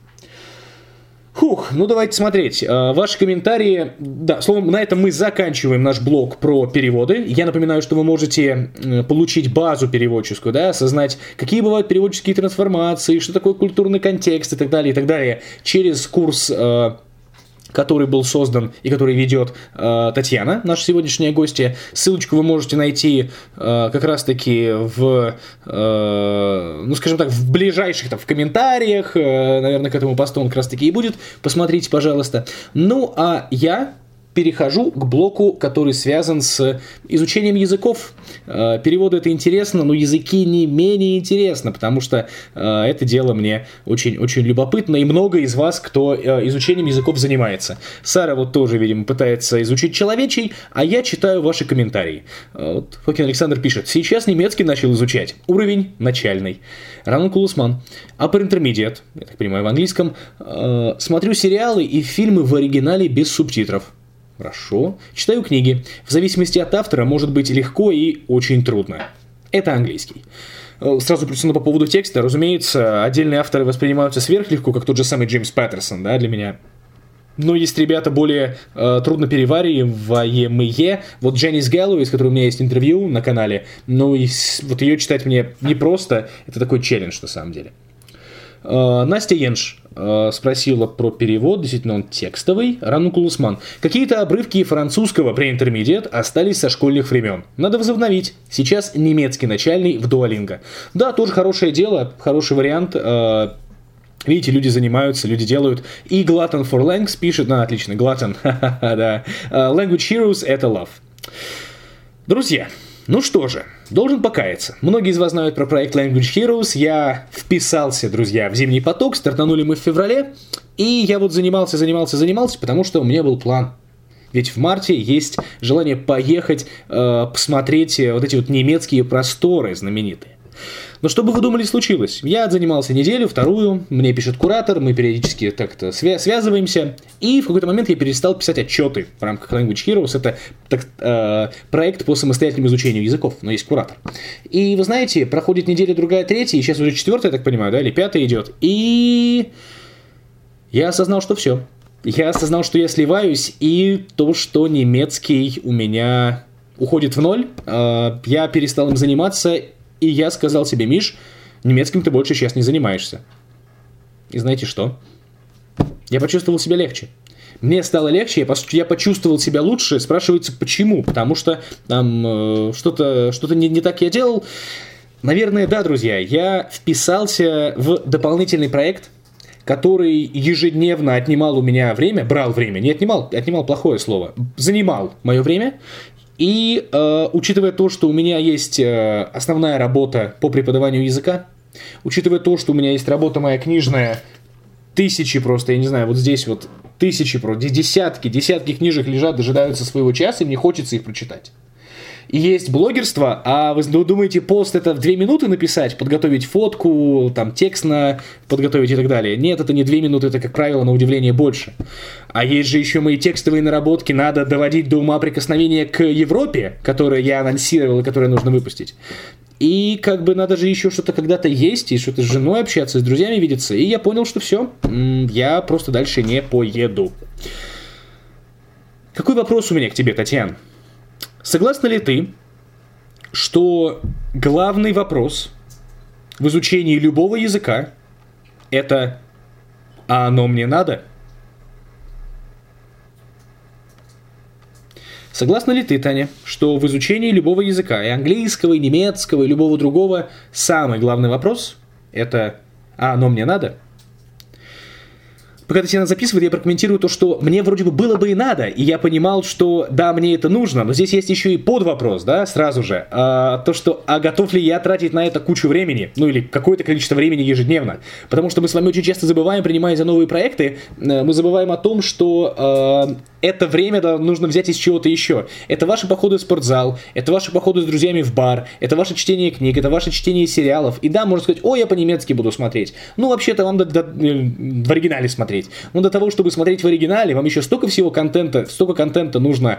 Ну давайте смотреть. Ваши комментарии. Да, словом, на этом мы заканчиваем наш блог про переводы. Я напоминаю, что вы можете получить базу переводческую, да, осознать, какие бывают переводческие трансформации, что такое культурный контекст и так далее, через курс, который был создан и который ведет Татьяна, наша сегодняшняя гостья. Ссылочку вы можете найти как раз-таки в, ну, скажем так, в ближайших, там, в комментариях, наверное, к этому посту он как раз-таки и будет. Посмотрите, пожалуйста. Ну, а я перехожу к блоку, который связан с изучением языков. Переводы — это интересно, но языки не менее интересно, потому что это дело мне очень-очень любопытно, и много из вас, кто изучением языков занимается. Сара вот тоже, видимо, пытается изучить человечий, а я читаю ваши комментарии. Вот Фокин Александр пишет: «Сейчас немецкий начал изучать. Уровень начальный». Ранан Кулусман: «Upper Intermediate», я так понимаю, в английском. «Смотрю сериалы и фильмы в оригинале без субтитров». Хорошо. «Читаю книги. В зависимости от автора может быть легко и очень трудно». Это английский. Сразу плюсану по поводу текста. Разумеется, отдельные авторы воспринимаются сверхлегко, как тот же самый Джеймс Паттерсон, да, для меня. Но есть ребята более трудно перевариваемые. Вот Дженнис Гэллоуи, с которой у меня есть интервью на канале, но и вот ее читать мне непросто. Это такой челлендж на самом деле. Настя Янш спросила про перевод, действительно он текстовый. Рану Кулусман: «Какие-то обрывки французского pre-intermediate остались со школьных времен. Надо возобновить. Сейчас немецкий начальный в Duolingo». Да, тоже хорошее дело, хороший вариант. Видите, люди занимаются, люди делают. И Glutton for Langs пишет, отлично, Glutton, да. «Language Heroes — это love». Друзья, ну что же, должен покаяться. Многие из вас знают про проект Language Heroes. Я вписался, друзья, в зимний поток. Стартанули мы в феврале. И я вот занимался, потому что у меня был план. Ведь в марте есть желание поехать, посмотреть вот эти вот немецкие просторы знаменитые. Но что бы вы думали случилось? Я занимался неделю, вторую, мне пишет куратор, мы периодически так-то связываемся, и в какой-то момент я перестал писать отчеты в рамках Language Heroes, это проект по самостоятельному изучению языков, но есть куратор. И вы знаете, проходит неделя, другая, третья, и сейчас уже четвертая, я так понимаю, да, или пятая идет, и я осознал, что все. Я осознал, что я сливаюсь, и то, что немецкий у меня уходит в ноль, я перестал им заниматься. И я сказал себе: Миш, немецким ты больше сейчас не занимаешься. И знаете что? Я почувствовал себя легче. Мне стало легче, я почувствовал себя лучше. Спрашивается, почему? Потому что там что-то не так я делал. Наверное, да, друзья. Я вписался в дополнительный проект, который ежедневно отнимал у меня время. Брал время. Не отнимал, отнимал плохое слово. Занимал мое время. И учитывая то, что у меня есть основная работа по преподаванию языка, учитывая то, что у меня есть работа моя книжная, тысячи просто, я не знаю, вот здесь вот тысячи, просто, десятки книжек лежат, дожидаются своего часа, и мне хочется их прочитать. И есть блогерство, а вы думаете, пост это в 2 минуты написать, подготовить фотку, там, текстно подготовить и так далее. Нет, это не 2 минуты, это, как правило, на удивление больше. А есть же еще мои текстовые наработки, надо доводить до ума прикосновения к Европе, которую я анонсировал и которую нужно выпустить. И как бы надо же еще что-то когда-то есть, и что-то с женой общаться, с друзьями видеться. И я понял, что все, я просто дальше не поеду. Какой вопрос у меня к тебе, Татьяна? Согласна ли ты, что главный вопрос в изучении любого языка – это «А оно мне надо?». Согласна ли ты, Таня, что в изучении любого языка, и английского, и немецкого, и любого другого, самый главный вопрос – это «А оно мне надо?». Пока Татьяна записывает, я прокомментирую то, что мне вроде бы было бы и надо, и я понимал, что да, мне это нужно, но здесь есть еще и подвопрос, да, сразу же, то, что а готов ли я тратить на это кучу времени, ну или какое-то количество времени ежедневно, потому что мы с вами очень часто забываем, принимая за новые проекты, мы забываем о том, что это время нужно взять из чего-то еще. Это ваши походы в спортзал, это ваши походы с друзьями в бар, это ваше чтение книг, это ваше чтение сериалов, и да, можно сказать, ой, я по-немецки буду смотреть, ну вообще-то вам в оригинале смотреть. Но для того, чтобы смотреть в оригинале, вам еще столько всего контента, нужно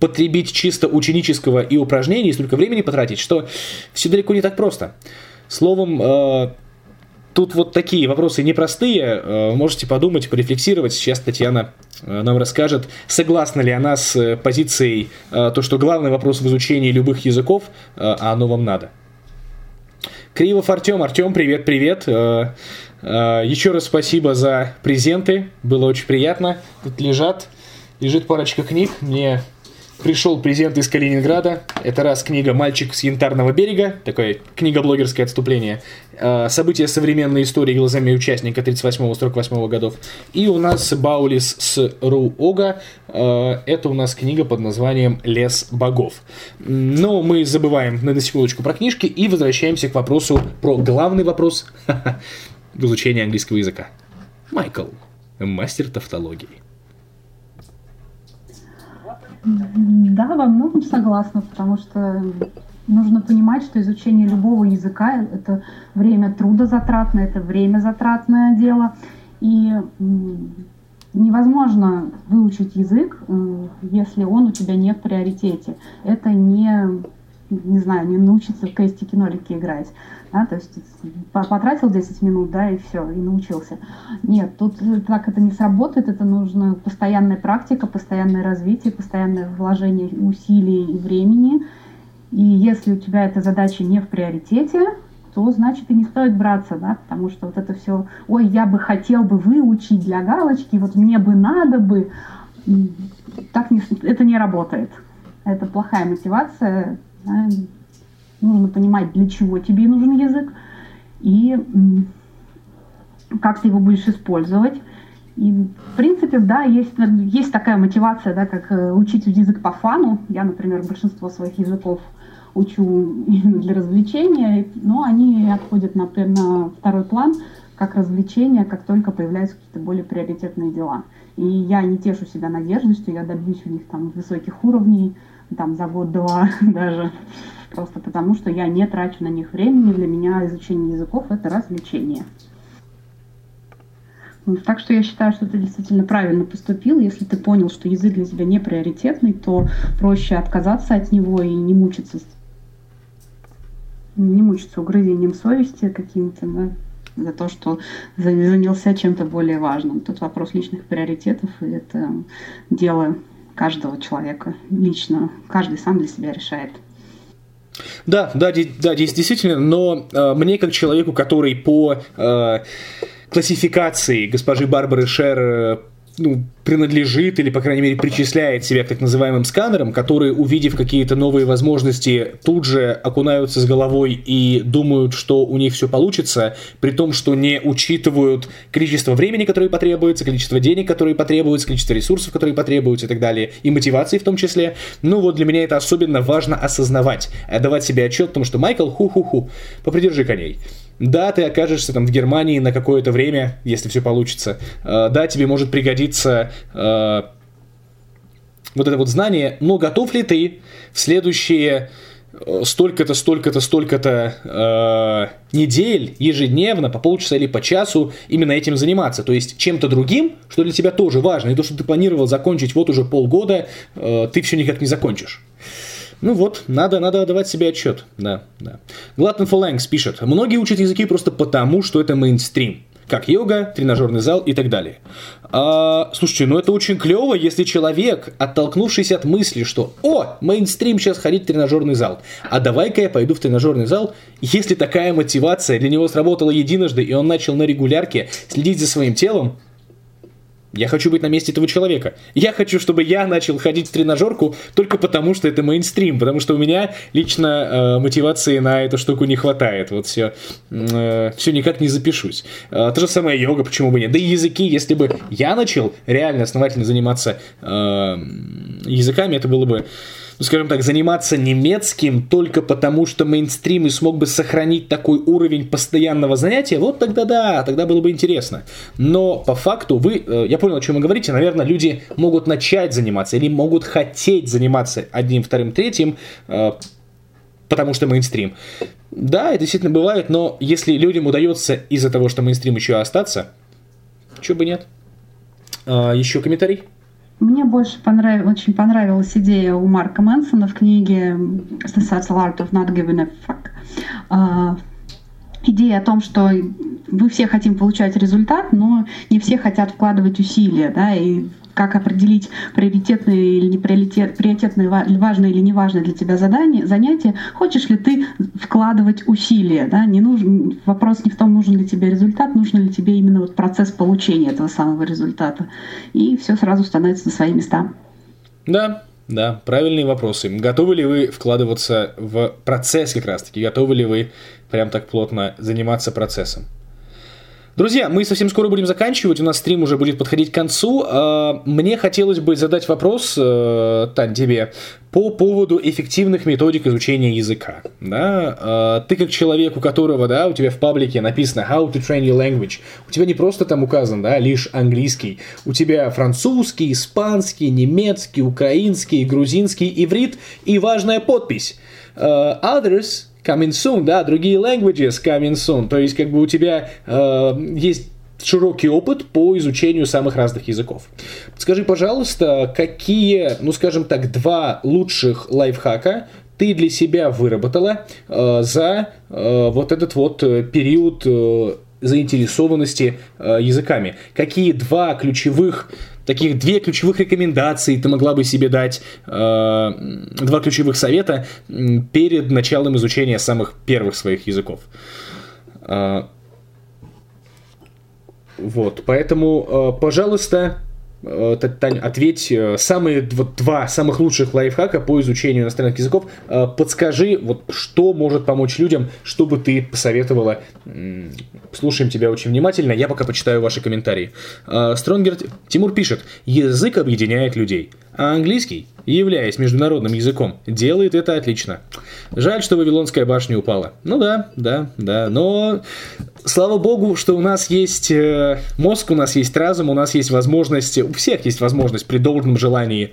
потребить чисто ученического и упражнений, столько времени потратить, что все далеко не так просто. Словом, тут вот такие вопросы непростые, можете подумать, порефлексировать. Сейчас Татьяна нам расскажет, согласна ли она с позицией, то, что главный вопрос в изучении любых языков, а оно вам надо. Кривов Артем, привет. Еще раз спасибо за презенты, было очень приятно. Тут лежит парочка книг. Мне пришел презент из Калининграда. Это раз книга «Мальчик с янтарного берега», такая книга блогерское отступление. События современной истории глазами участника 38-48 годов. И у нас Баулис с Руога. Это у нас книга под названием «Лес богов». Но мы забываем на секундочку про книжки и возвращаемся к вопросу про главный вопрос в изучении английского языка. Майкл, мастер тавтологии. Да, во многом согласна, потому что нужно понимать, что изучение любого языка – это время трудозатратное, это время затратное дело. И невозможно выучить язык, если он у тебя не в приоритете. Это не научиться в кестики-нолики играть. Да, то есть потратил 10 минут, да, и все, и научился. Нет, тут так это не сработает, это нужна постоянная практика, постоянное развитие, постоянное вложение усилий и времени. И если у тебя эта задача не в приоритете, то значит и не стоит браться, да, потому что вот это все, ой, я бы хотел бы выучить для галочки, вот мне бы надо бы, так это не работает. Это плохая мотивация, да. Нужно понимать, для чего тебе нужен язык и как ты его будешь использовать. И, в принципе, да, есть такая мотивация, да, как учить язык по фану. Я, например, большинство своих языков учу именно для развлечения, но они отходят на второй план, как развлечение, как только появляются какие-то более приоритетные дела. И я не тешу себя надеждой, что я добьюсь у них там высоких уровней, там за год-два даже, просто потому что я не трачу на них времени, для меня изучение языков – это развлечение. Так что я считаю, что ты действительно правильно поступил. Если ты понял, что язык для тебя не приоритетный, то проще отказаться от него и не мучиться угрызением совести каким-то, да, за то, что занялся чем-то более важным. Тут вопрос личных приоритетов, и это дело каждого человека лично. Каждый сам для себя решает. Да, действительно, но мне, как человеку, который по классификации госпожи Барбары Шер принадлежит или, по крайней мере, причисляет себя к так называемым сканерам, которые, увидев какие-то новые возможности, тут же окунаются с головой и думают, что у них все получится, при том, что не учитывают количество времени, которое потребуется, количество денег, которые потребуются, количество ресурсов, которые потребуются и так далее, и мотивации в том числе. Ну вот для меня это особенно важно осознавать, отдавать себе отчет в том, что Майкл, попридержи коней. Да, ты окажешься там в Германии на какое-то время, если все получится. Да, тебе может пригодиться вот это вот знание, но готов ли ты в следующие столько-то недель ежедневно, по полчаса или по часу именно этим заниматься? То есть чем-то другим, что для тебя тоже важно. И то, что ты планировал закончить вот уже полгода, ты все никак не закончишь. Ну вот, надо отдавать себе отчет, да. Glutton for Langs пишет: многие учат языки просто потому, что это мейнстрим, как йога, тренажерный зал и так далее. Слушайте, ну это очень клево, если человек, оттолкнувшись от мысли, что мейнстрим сейчас ходить в тренажерный зал, а давай-ка я пойду в тренажерный зал, если такая мотивация для него сработала единожды, и он начал на регулярке следить за своим телом, я хочу быть на месте этого человека. Я хочу, чтобы я начал ходить в тренажерку только потому, что это мейнстрим, потому что у меня лично мотивации на эту штуку не хватает. Вот все никак не запишусь. То же самое йога, почему бы нет. Да и языки, если бы я начал реально основательно заниматься языками, это было бы, скажем так, заниматься немецким только потому, что мейнстрим и смог бы сохранить такой уровень постоянного занятия, вот тогда да, тогда было бы интересно. Но по факту я понял, о чем вы говорите, наверное, люди могут начать заниматься или могут хотеть заниматься одним, вторым, третьим, потому что мейнстрим. Да, это действительно бывает, но если людям удается из-за того, что мейнстрим, еще остаться, чего бы нет. Еще комментарий? Мне больше очень понравилась идея у Марка Мэнсона в книге «The Social Art of Not Giving a Fuck». Идея о том, что мы все хотим получать результат, но не все хотят вкладывать усилия, да, и как определить, приоритетные или неприоритетные, важные или неважные для тебя занятия, хочешь ли ты вкладывать усилия, да? Вопрос не в том, нужен ли тебе результат, нужен ли тебе именно вот процесс получения этого самого результата. И все сразу становится на свои места. Да, правильные вопросы. Готовы ли вы вкладываться в процесс как раз-таки? Готовы ли вы прям так плотно заниматься процессом? Друзья, мы совсем скоро будем заканчивать, у нас стрим уже будет подходить к концу. Мне хотелось бы задать вопрос, Тань, тебе, по поводу эффективных методик изучения языка. Да? Ты как человек, у которого, да, у тебя в паблике написано «How to train your language», у тебя не просто там указан, да, лишь английский, у тебя французский, испанский, немецкий, украинский, грузинский, иврит и важная подпись «Others». Coming soon, да, другие languages coming soon. То есть, как бы у тебя есть широкий опыт по изучению самых разных языков. Скажи, пожалуйста, какие, скажем так, два лучших лайфхака ты для себя выработала за вот этот вот период заинтересованности языками? Какие две ключевых рекомендации ты могла бы себе дать, два ключевых совета перед началом изучения самых первых своих языков? Вот, поэтому, пожалуйста, Тань, ответь, самые два самых лучших лайфхака по изучению иностранных языков. Подскажи, вот что может помочь людям, чтобы ты посоветовала. Слушаем тебя очень внимательно, я пока почитаю ваши комментарии. Стронгер Тимур пишет: язык объединяет людей, а английский и, являясь международным языком, делает это отлично. Жаль, что Вавилонская башня упала. Ну да, но... Слава богу, что у нас есть мозг, у нас есть разум, у нас есть возможность, у всех есть возможность при должном желании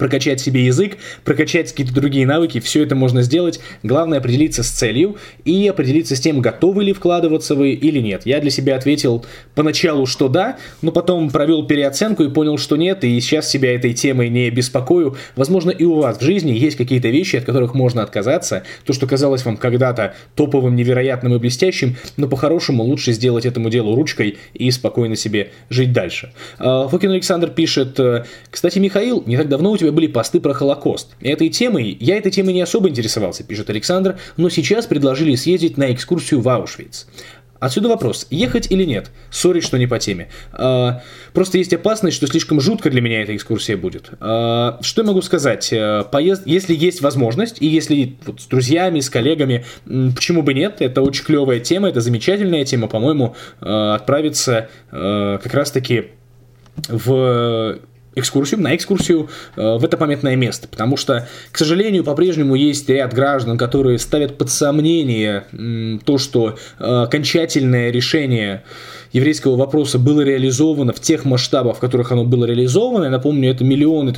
прокачать себе язык, прокачать какие-то другие навыки, все это можно сделать. Главное определиться с целью и определиться с тем, готовы ли вкладываться вы или нет. Я для себя ответил поначалу, что да, но потом провел переоценку и понял, что нет, и сейчас себя этой темой не беспокою. Возможно, и у вас в жизни есть какие-то вещи, от которых можно отказаться. То, что казалось вам когда-то топовым, невероятным и блестящим, но по-хорошему лучше сделать этому делу ручкой и спокойно себе жить дальше. Фокин Александр пишет: кстати, Михаил, не так давно у тебя были посты про Холокост. Я этой темой не особо интересовался, пишет Александр, но сейчас предложили съездить на экскурсию в Аушвиц. Отсюда вопрос, ехать или нет? Сори, что не по теме. Просто есть опасность, что слишком жутко для меня эта экскурсия будет. Что я могу сказать? Если есть возможность, и если вот, с друзьями, с коллегами, почему бы нет? Это очень клевая тема, это замечательная тема, по-моему, отправиться как раз-таки в... на экскурсию в это памятное место, потому что, к сожалению, по-прежнему есть ряд граждан, которые ставят под сомнение то, что окончательное решение еврейского вопроса было реализовано в тех масштабах, в которых оно было реализовано. Я напомню, это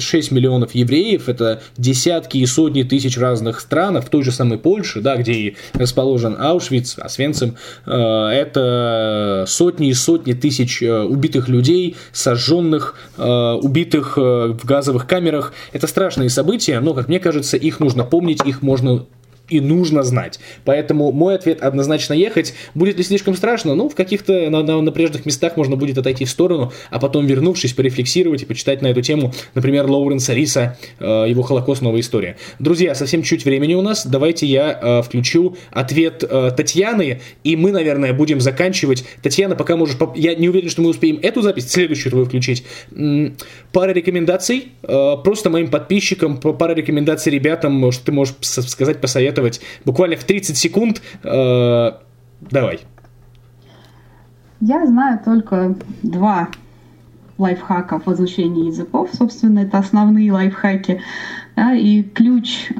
6 миллионов евреев, это десятки и сотни тысяч разных стран, в той же самой Польше, да, где и расположен Аушвиц, Освенцим, это сотни и сотни тысяч убитых людей, сожженных, убитых в газовых камерах. Это страшные события, но, как мне кажется, их нужно помнить, их можно... и нужно знать. Поэтому мой ответ однозначно ехать. Будет ли слишком страшно? Ну, в каких-то на прежних местах можно будет отойти в сторону, а потом, вернувшись, порефлексировать и почитать на эту тему, например, Лоуренса Риса, его «Холокост. Новая история». Друзья, совсем чуть времени у нас. Давайте я включу ответ Татьяны, и мы, наверное, будем заканчивать. Татьяна, пока можешь... Я не уверен, что мы успеем эту запись, следующую твою включить. Пара рекомендаций. Просто моим подписчикам, пара рекомендаций ребятам, что ты можешь сказать, посоветовать. Буквально в 30 секунд. Давай. Я знаю только 2 лайфхака в изучении языков. Собственно, это основные лайфхаки. Да, и ключ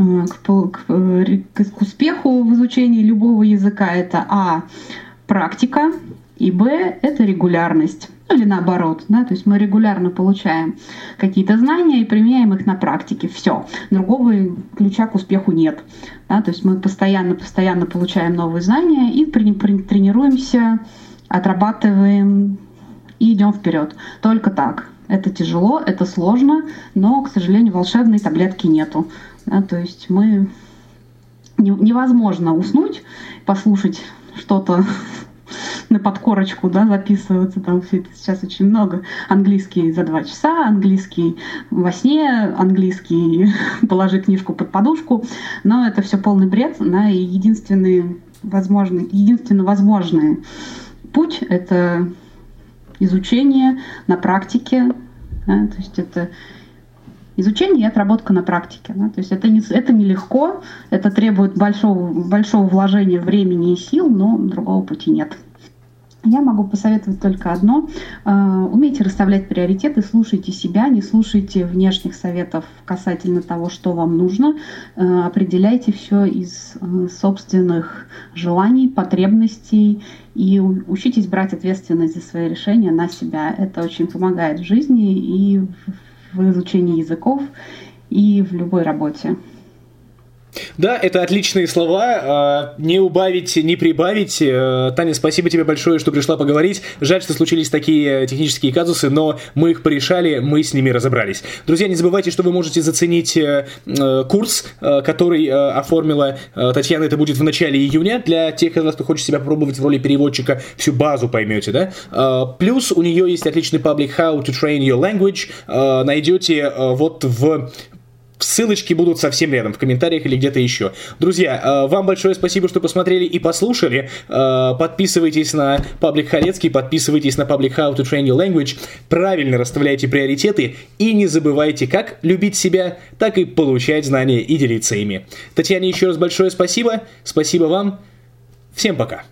к успеху в изучении любого языка — это А — практика, и Б — это регулярность. Или наоборот, да, то есть мы регулярно получаем какие-то знания и применяем их на практике. Все. Другого ключа к успеху нет. Да, то есть мы постоянно получаем новые знания и тренируемся, отрабатываем и идем вперед. Только так. Это тяжело, это сложно, но, к сожалению, волшебной таблетки нету. Да, то есть мы... невозможно уснуть, послушать что-то на подкорочку, да, записываться, там все это сейчас очень много. Английский за 2 часа, английский во сне, английский положи книжку под подушку. Но это все полный бред, да, и единственно возможный путь — это изучение на практике, да, то есть это изучение и отработка на практике. Да? То есть это нелегко, это требует большого вложения времени и сил, но другого пути нет. Я могу посоветовать только одно. Умейте расставлять приоритеты, слушайте себя, не слушайте внешних советов касательно того, что вам нужно. Определяйте все из собственных желаний, потребностей и учитесь брать ответственность за свои решения на себя. Это очень помогает в жизни и в изучении языков и в любой работе. Да, это отличные слова. Не убавить, не прибавить. Таня, спасибо тебе большое, что пришла поговорить. Жаль, что случились такие технические казусы, но мы их порешали, мы с ними разобрались. Друзья, не забывайте, что вы можете заценить курс, который оформила Татьяна. Это будет в начале июня. Для тех из вас, кто хочет себя попробовать в роли переводчика, всю базу поймете, да? Плюс у нее есть отличный паблик How to train your language. Найдете вот в... Ссылочки будут совсем рядом, в комментариях или где-то еще. Друзья, вам большое спасибо, что посмотрели и послушали. Подписывайтесь на паблик Халецкий, подписывайтесь на паблик How to Train Your Language. Правильно расставляйте приоритеты и не забывайте как любить себя, так и получать знания и делиться ими. Татьяне еще раз большое спасибо. Спасибо вам. Всем пока.